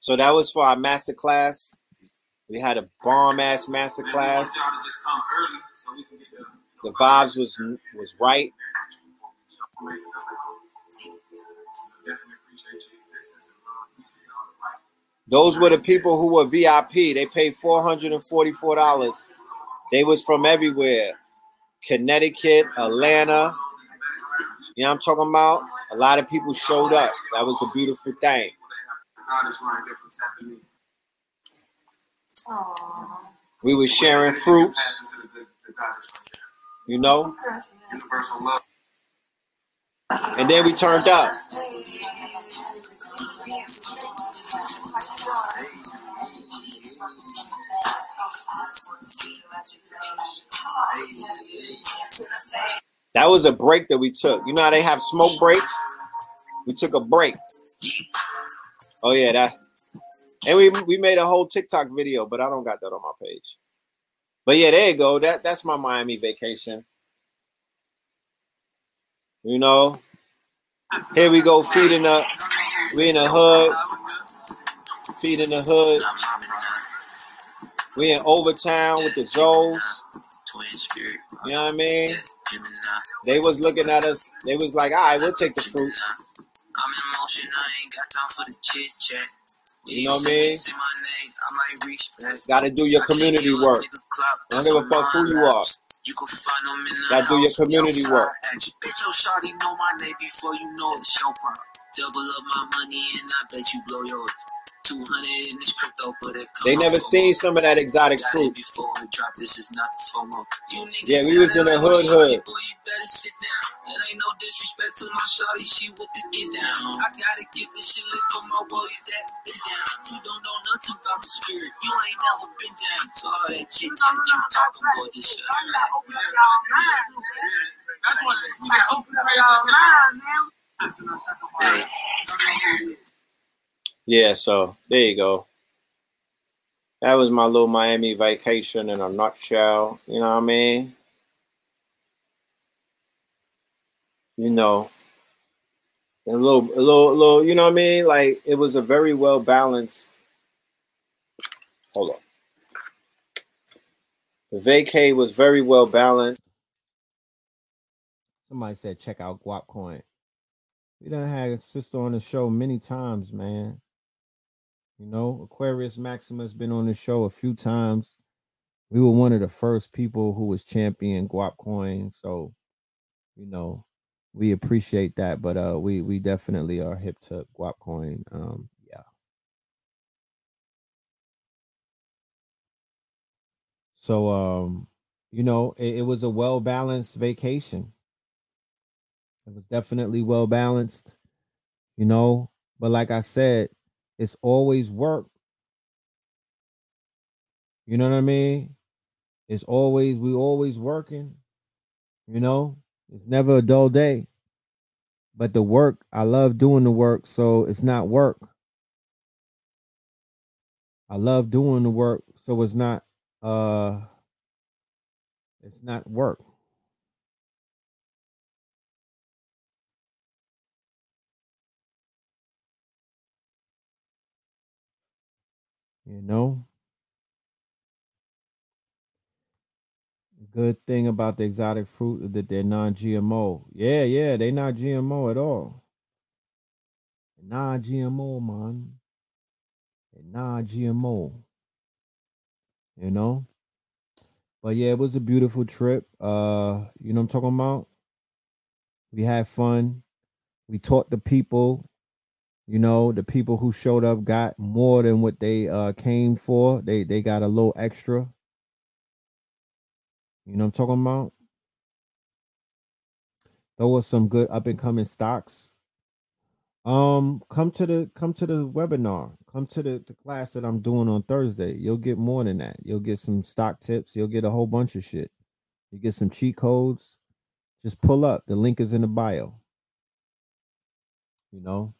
So that was for our masterclass. We had a bomb ass masterclass. The vibes was was right. Those were the people who were V I P. They paid four hundred forty-four dollars. They was from everywhere. Connecticut, Atlanta. You know what I'm talking about? A lot of people showed up. That was a beautiful thing. We were sharing fruits. You know? And then we turned up. That was a break that we took. You know how they have smoke breaks? We took a break. Oh yeah, that. And we we made a whole TikTok video, but I don't got that on my page. But yeah, there you go. That that's my Miami vacation. You know, here we go feeding up. We in the hood, feeding the hood. We in Overtown with the Zoes. You know what I mean? They was looking at us. They was like, "All right, we'll take the fruit." You know what I mean? Gotta do your community work. I don't give a fuck who you are. You can find them in the gotta do your community work. Bitch, your shawty know my name before you know it. Double up my money and I bet you blow yours. two hundred in this crypto, but it they never seen some of that exotic food. Yeah, we was in the hood hood. Yeah, so there you go. That was my little Miami vacation in a nutshell. You know what I mean? You know, a little, a little, a little, you know what I mean? Like, it was a very well balanced. Hold on. The vacay was very well balanced. Somebody said, check out Guapcoin. We done had a sister on the show many times, man. You know, Aquarius Maximus been on the show a few times. We were one of the first people who was championing Guapcoin. So, you know, we appreciate that. But uh, we we definitely are hip to Guapcoin. Um, yeah. So, um, you know, it, it was a well-balanced vacation. It was definitely well-balanced, you know. But like I said, it's always work. You know what I mean? It's always, we always working, you know, it's never a dull day. But the work, I love doing the work, so it's not work. I love doing the work, so it's not uh it's not work. You know, good thing about the exotic fruit is that they're non G M O. Yeah, yeah, they're not G M O at all. Non G M O, man. Non G M O. You know? But yeah, it was a beautiful trip. Uh, you know what I'm talking about? We had fun. We taught the people. You know, the people who showed up got more than what they uh came for. They they got a little extra. You know what I'm talking about? Those were some good up and coming stocks. Um, come to the come to the webinar. Come to the, the class that I'm doing on Thursday. You'll get more than that. You'll get some stock tips. You'll get a whole bunch of shit. You get some cheat codes. Just pull up. The link is in the bio. You know.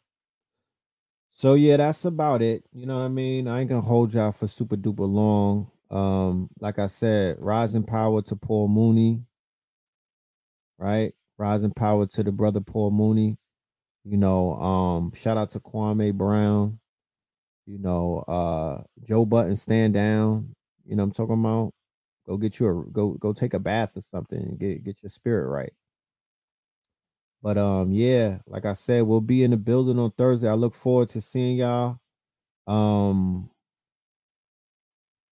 So yeah, that's about it. You know what I mean? I ain't gonna hold y'all for super duper long. Um, like I said, rising power to Paul Mooney, right? Rising power to the brother Paul Mooney. You know, um, shout out to Kwame Brown. You know, uh, Joe Button, stand down. You know what I'm talking about? Go get you a go go take a bath or something and get get your spirit right. But, um, yeah, like I said, we'll be in the building on Thursday. I look forward to seeing y'all. Um,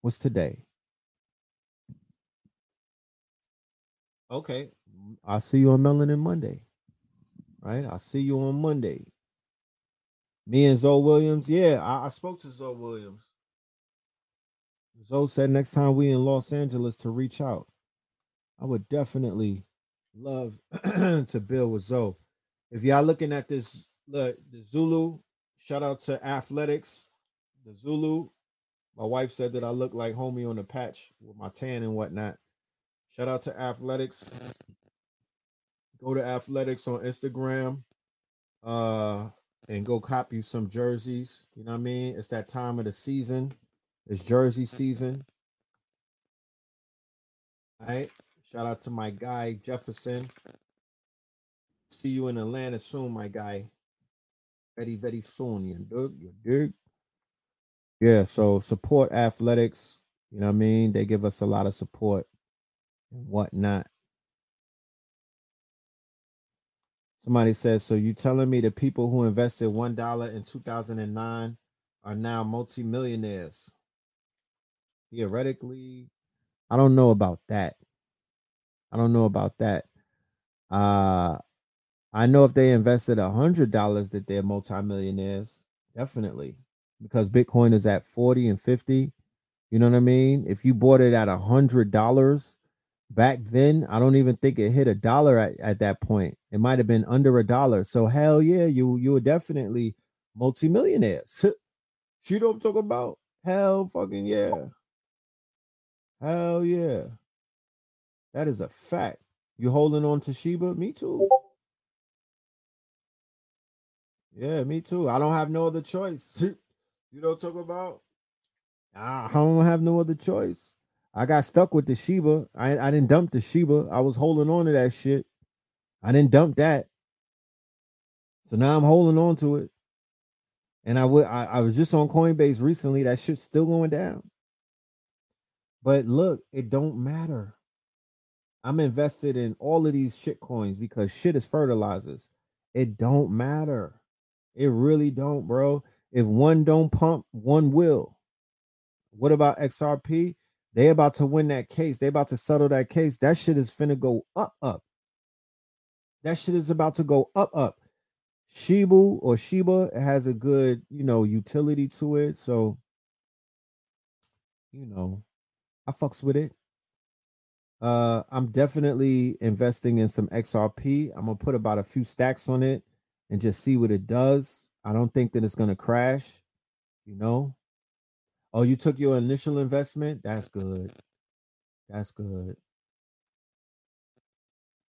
what's today? Okay. I'll see you on Melanin Monday. Right? I'll see you on Monday. Me and Zoe Williams. Yeah, I, I spoke to Zoe Williams. Zoe said next time we in Los Angeles to reach out. I would definitely love to build with Zoe. If y'all looking at this, look, the Zulu, shout out to Athletics, the Zulu. My wife said that I look like homie on the patch with my tan and whatnot. Shout out to Athletics. Go to Athletics on Instagram uh, and go cop you some jerseys. You know what I mean? It's that time of the season. It's jersey season. All right. Shout out to my guy, Jefferson. See you in Atlanta soon, my guy. Very, very soon. You dig? You dig? Yeah, so support Athletics. You know what I mean? They give us a lot of support and whatnot. Somebody says, so you telling me the people who invested one dollar in two thousand nine are now multimillionaires? Theoretically, I don't know about that. I don't know about that. Uh, I know if they invested one hundred dollars that they're multimillionaires, definitely, because Bitcoin is at forty and fifty. You know what I mean? If you bought it at one hundred dollars back then, I don't even think it hit a dollar at, at that point. It might have been under a dollar. So hell yeah, you you were definitely multimillionaires. You know what I'm talking about? Hell fucking yeah. Hell yeah. That is a fact. You holding on to Shiba? Me too. Yeah, me too. I don't have no other choice. You know what I'm talking about? I don't have no other choice. I got stuck with the Shiba. I, I didn't dump the Shiba. I was holding on to that shit. I didn't dump that. So now I'm holding on to it. And I, w- I, I was just on Coinbase recently. That shit's still going down. But look, it don't matter. I'm invested in all of these shit coins because shit is fertilizers. It don't matter. It really don't, bro. If one don't pump, one will. What about X R P? They about to win that case. They about to settle that case. That shit is finna go up, up. That shit is about to go up, up. Shiba or Shiba has a good, you know, utility to it. So, you know, I fucks with it. Uh, I'm definitely investing in some X R P. I'm gonna put about a few stacks on it and just see what it does. I don't think that it's gonna crash, you know. Oh, you took your initial investment? That's good. That's good.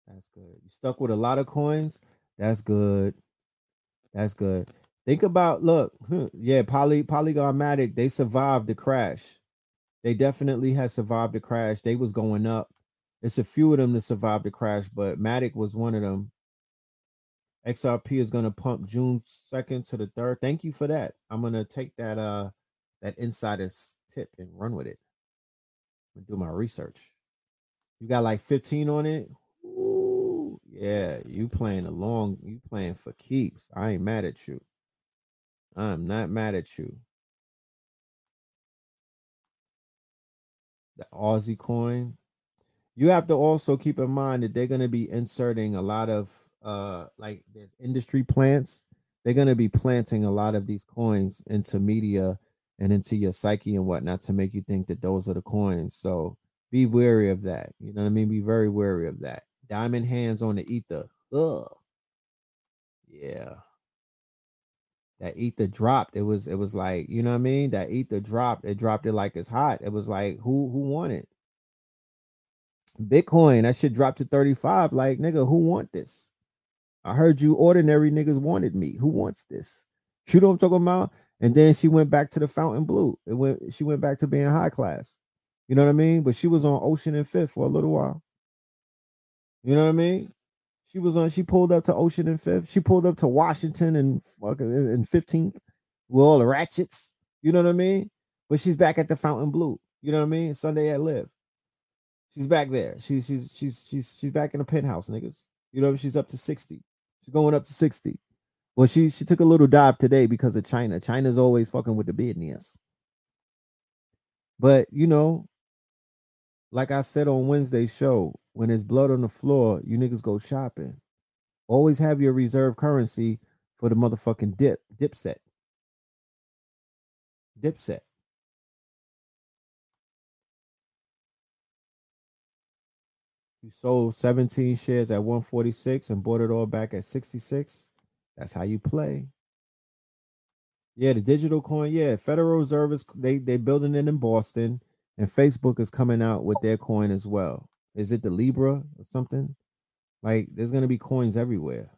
That's good. You stuck with a lot of coins. That's good. That's good. Think about, look, yeah, Poly Polygonmatic, they survived the crash. They definitely had survived the crash. They was going up. It's a few of them that survived the crash, but Matic was one of them. X R P is going to pump June second to the third. Thank you for that. I'm going to take that uh that insider's tip and run with it. I'm going to do my research. You got like fifteen on it? Ooh, yeah, you playing along. You playing for keeps. I ain't mad at you. I'm not mad at you. The Aussie coin. You have to also keep in mind that they're going to be inserting a lot of Uh, like there's industry plants. They're going to be planting a lot of these coins into media and into your psyche and whatnot to make you think that those are the coins. So be wary of that. You know what I mean? Be very wary of that. Diamond hands on the ether. Ugh. Yeah. That ether dropped. It was, it was like, you know what I mean? That ether dropped. It dropped it like it's hot. It was like, who, who want it? Bitcoin, that shit dropped to thirty-five. Like, nigga, who want this? I heard you ordinary niggas wanted me. Who wants this? You know what I'm talking about? And then she went back to the Fountain Blue. It went. She went back to being high class. You know what I mean? But she was on Ocean and Fifth for a little while. You know what I mean? She was on. She pulled up to Ocean and Fifth. She pulled up to Washington and fucking and fifteenth with all the ratchets. You know what I mean? But she's back at the Fountain Blue. You know what I mean? Sunday at Live. She's back there. She's she's she's she's she's back in the penthouse, niggas. You know what I mean? She's up to sixty. She's going up to sixty. Well, she she took a little dive today because of China. China's always fucking with the business. But, you know, like I said on Wednesday's show, when there's blood on the floor, you niggas go shopping. Always have your reserve currency for the motherfucking dip. Dip set. Dip set. You sold seventeen shares at one forty-six and bought it all back at sixty-six. That's how you play. Yeah, the digital coin. Yeah, Federal Reserve is they they building it in Boston, and Facebook is coming out with their coin as well. Is it the Libra or something? Like, there's gonna be coins everywhere.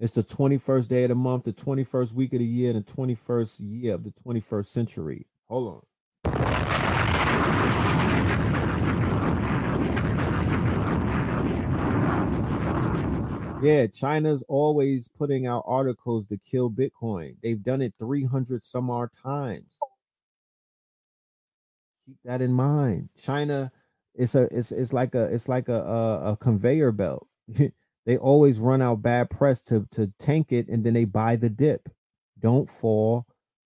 It's the twenty-first day of the month, the twenty-first week of the year, and the twenty-first year of the twenty-first century. Hold on. Yeah, China's always putting out articles to kill Bitcoin. They've done it three hundred some odd times. Keep that in mind. China, it's a, it's, it's like a, it's like a, a, a conveyor belt. They always run out bad press to to tank it, and then they buy the dip. Don't fall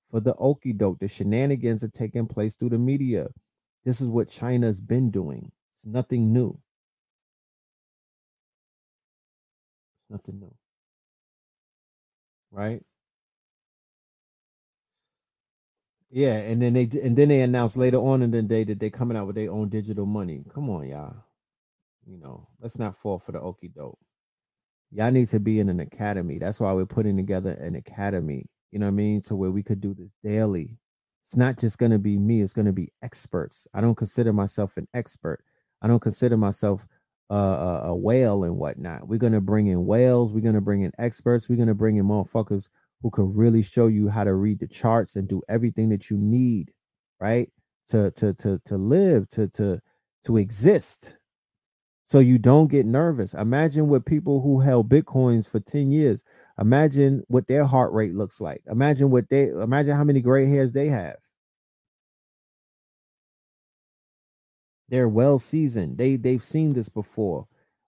for the okie doke. The shenanigans are taking place through the media. This is what China's been doing. It's nothing new. Nothing new, right? Yeah, and then they and then they announced later on in the day that they're coming out with their own digital money. Come on, y'all. You know, let's not fall for the okie doke. Y'all need to be in an academy. That's why we're putting together an academy. You know what I mean? To where we could do this daily. It's not just going to be me. It's going to be experts. I don't consider myself an expert. I don't consider myself Uh, a whale and whatnot. We're going to bring in whales. We're going to bring in experts. We're going to bring in motherfuckers who can really show you how to read the charts and do everything that you need, right? To, to, to, to live, to, to, to exist. So you don't get nervous. Imagine what people who held Bitcoins for ten years, imagine what their heart rate looks like. Imagine what they, imagine how many gray hairs they have. They're well seasoned. They they've seen this before.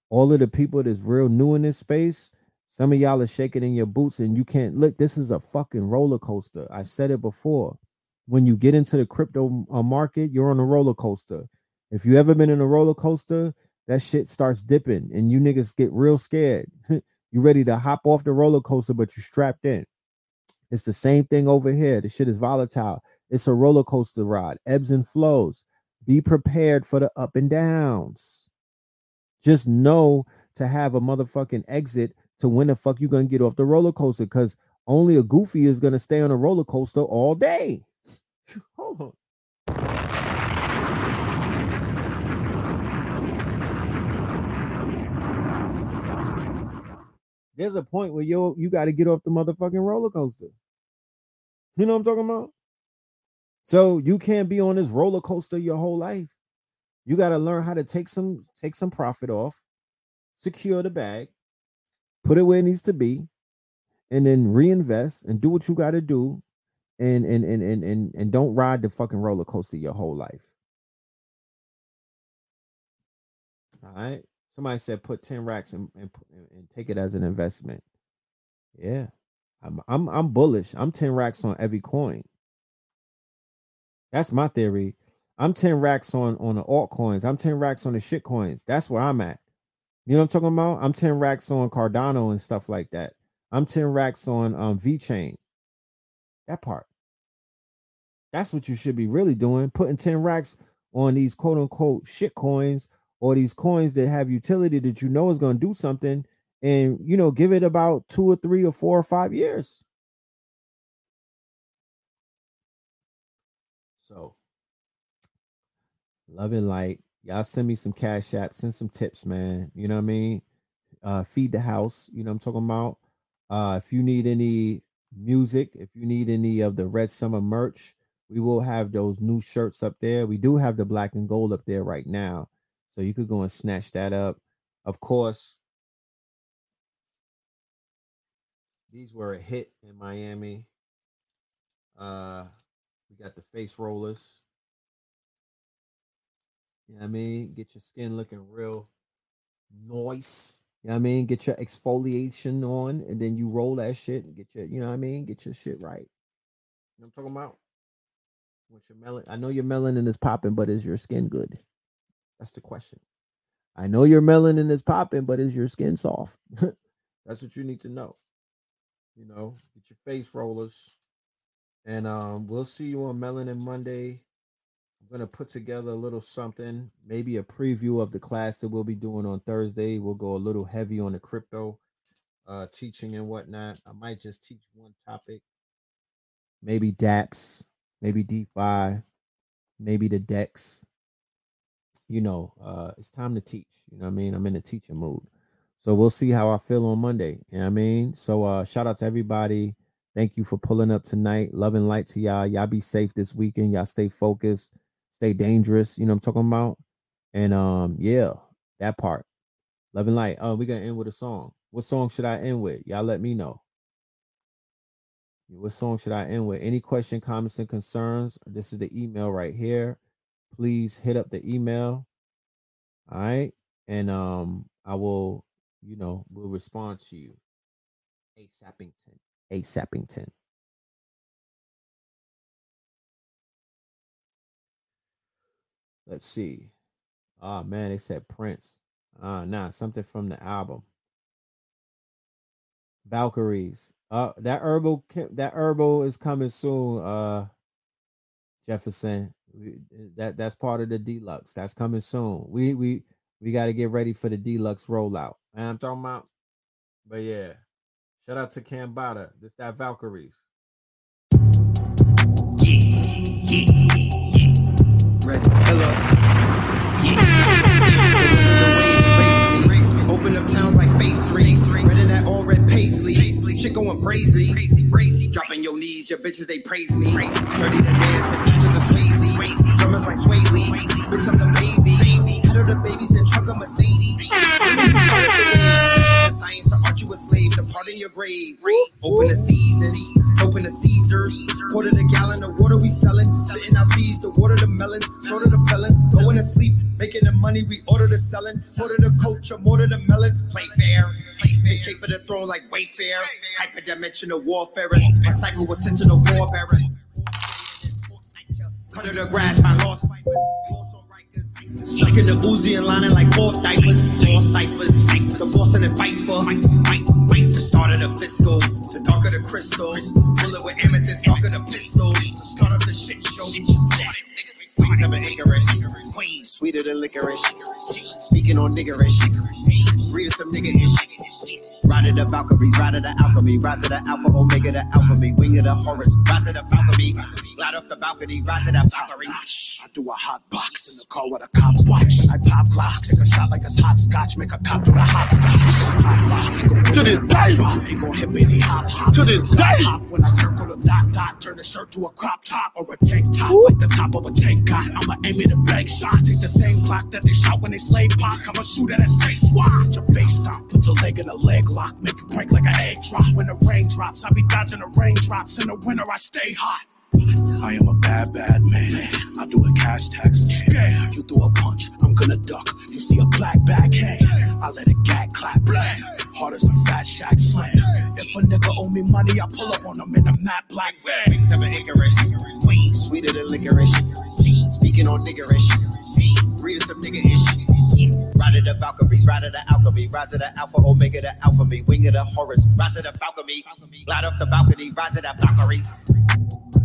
All of the people that's real new in this space, some of y'all are shaking in your boots and you can't look. This is a fucking roller coaster. I said it before. When you get into the crypto market, you're on a roller coaster. If you ever been in a roller coaster, that shit starts dipping and you niggas get real scared. You ready to hop off the roller coaster, but you're strapped in. It's the same thing over here. The shit is volatile. It's a roller coaster ride, ebbs and flows. Be prepared for the up and downs. Just know to have a motherfucking exit to when the fuck you're going to get off the roller coaster, because only a goofy is going to stay on a roller coaster all day. Hold on. there's a point where yo, you got to get off the motherfucking roller coaster. You know what I'm talking about? So you can't be on this roller coaster your whole life. You got to learn how to take some take some profit off, secure the bag, put it where it needs to be, and then reinvest and do what you got to do, and and and and and and don't ride the fucking roller coaster your whole life. All right. Somebody said put ten racks and and, and take it as an investment. Yeah. I'm, I'm I'm bullish. I'm ten racks on every coin. That's my theory. I'm ten racks on, on the altcoins. I'm ten racks on the shit coins. That's where I'm at. You know what I'm talking about? I'm ten racks on Cardano and stuff like that. I'm ten racks on um, VeChain. That part. That's what you should be really doing. Putting ten racks on these quote unquote shit coins or these coins that have utility that you know is going to do something. And, you know, give it about two or three or four or five years. So, love and light. Y'all send me some cash apps, send some tips, man. You know what I mean? Uh, feed the house. You know what I'm talking about? Uh, if you need any music, if you need any of the Red Summer merch, we will have those new shirts up there. We do have the black and gold up there right now. So you could go and snatch that up. Of course, these were a hit in Miami. Uh, we got the face rollers. You know what I mean? Get your skin looking real nice. You know what I mean? Get your exfoliation on, and then you roll that shit and get your, you know what I mean? Get your shit right. You know what I'm talking about? What's your melanin? I know your melanin is popping, but is your skin good? That's the question. I know your melanin is popping, but is your skin soft? That's what you need to know. You know, get your face rollers, and um, we'll see you on Melanin Monday. I'm going to put together a little something, maybe a preview of the class that we'll be doing on Thursday. We'll go a little heavy on the crypto uh, teaching and whatnot. I might just teach one topic, maybe dApps, maybe DeFi, maybe the DEX. You know, uh, it's time to teach. You know what I mean? I'm in a teaching mood. So we'll see how I feel on Monday. You know what I mean? So uh, shout out to everybody. Thank you for pulling up tonight. Love and light to y'all. Y'all be safe this weekend. Y'all stay focused. Stay dangerous. You know what I'm talking about? And um, yeah, that part. Love and light. Oh, uh, we got to end with a song. What song should I end with? Y'all let me know. What song should I end with? Any question, comments, and concerns? This is the email right here. Please hit up the email. All right. And um, I will... You know, we'll respond to you. ASAPington. ASAPington. Let's see. Oh, man, they said Prince. Ah, uh, nah, something from the album. Valkyries. Uh, that Herbo, that Herbo is coming soon, uh, Jefferson. We, that, that's part of the deluxe. That's coming soon. We, we, we got to get ready for the deluxe rollout. And I'm talking about, but yeah, shout out to Cambada. This that Valkyries. Yeah, yeah, yeah. Red pillow. Yeah. Yeah. Raise me, raise me. Open up towns like phase three. Red in that all red paisley. paisley. Shit going brazy. Crazy, brazy. Dropping your knees. Your bitches, they praise me. Dirty to dance and bitches are crazy. Crazy. Drummers like Sway Lee. Bitch, I'm the baby. baby. Head of the babies and truck a Mercedes. Science to art you a slave to part in your grave. Open the season, open the Caesars. Quarter the gallon of water we selling. Sitting our seeds to water the melons. Short of the felons, going to sleep. Making the money we order the selling. Quarter the culture, more to the melons. Play fair, take cake for the throne like Wayfair. Hyperdimensional warfare. My cycle was sentinel forebearer. Cut of the grass, my lost fighters. Striking the Uzi and lining like four diapers, four ciphers, ciphers. The boss in the fight for fight, fight, fight. The start of the fiscal, the darker the crystal. Pull it with amethyst, darker the pistols. The start of the shit show. Wings of an Icarus, Queen, sweeter than licorice. Speaking on niggerish, reading some nigga ish. Ride of the Valkyries, ride of the alchemy, rise of the alpha, omega, the alchemy, wing of the Horus, rise of the falconry, glide off the balcony, rise of the Valkyrie. I do a hot box in the car with a cop's watch. I pop locks, take a shot like it's hot scotch, make a cop do the hopscotch. To this day, hop, to this day. When I circle the dot dot, turn the shirt to a crop top or a tank top, like the top of a tank cot. I'ma aim it and bank shot. Take the same clock that they shot when they slay pop. I'ma shoot at a space swat. Put your face down, put your leg in a leg lock, make it break like an egg drop. When the rain drops, I be dodging the raindrops. In the winter, I stay hot. I am a bad, bad man. I do a cash tax scam. You throw a punch, I'm gonna duck. You see a black backhand, I let a gat clap. Hard as a fat shack slam. If a nigga owe me money, I pull up on him in a matte black van. Wings of an Icarus, wings sweeter than licorice. Speaking on niggerish, read some nigga ish. Ride of the Valkyries, ride of the alchemy, rise of the alpha, omega, the alpha me, wing of the Horus, rise of the falcony, glide off the balcony, rise of the Valkyries.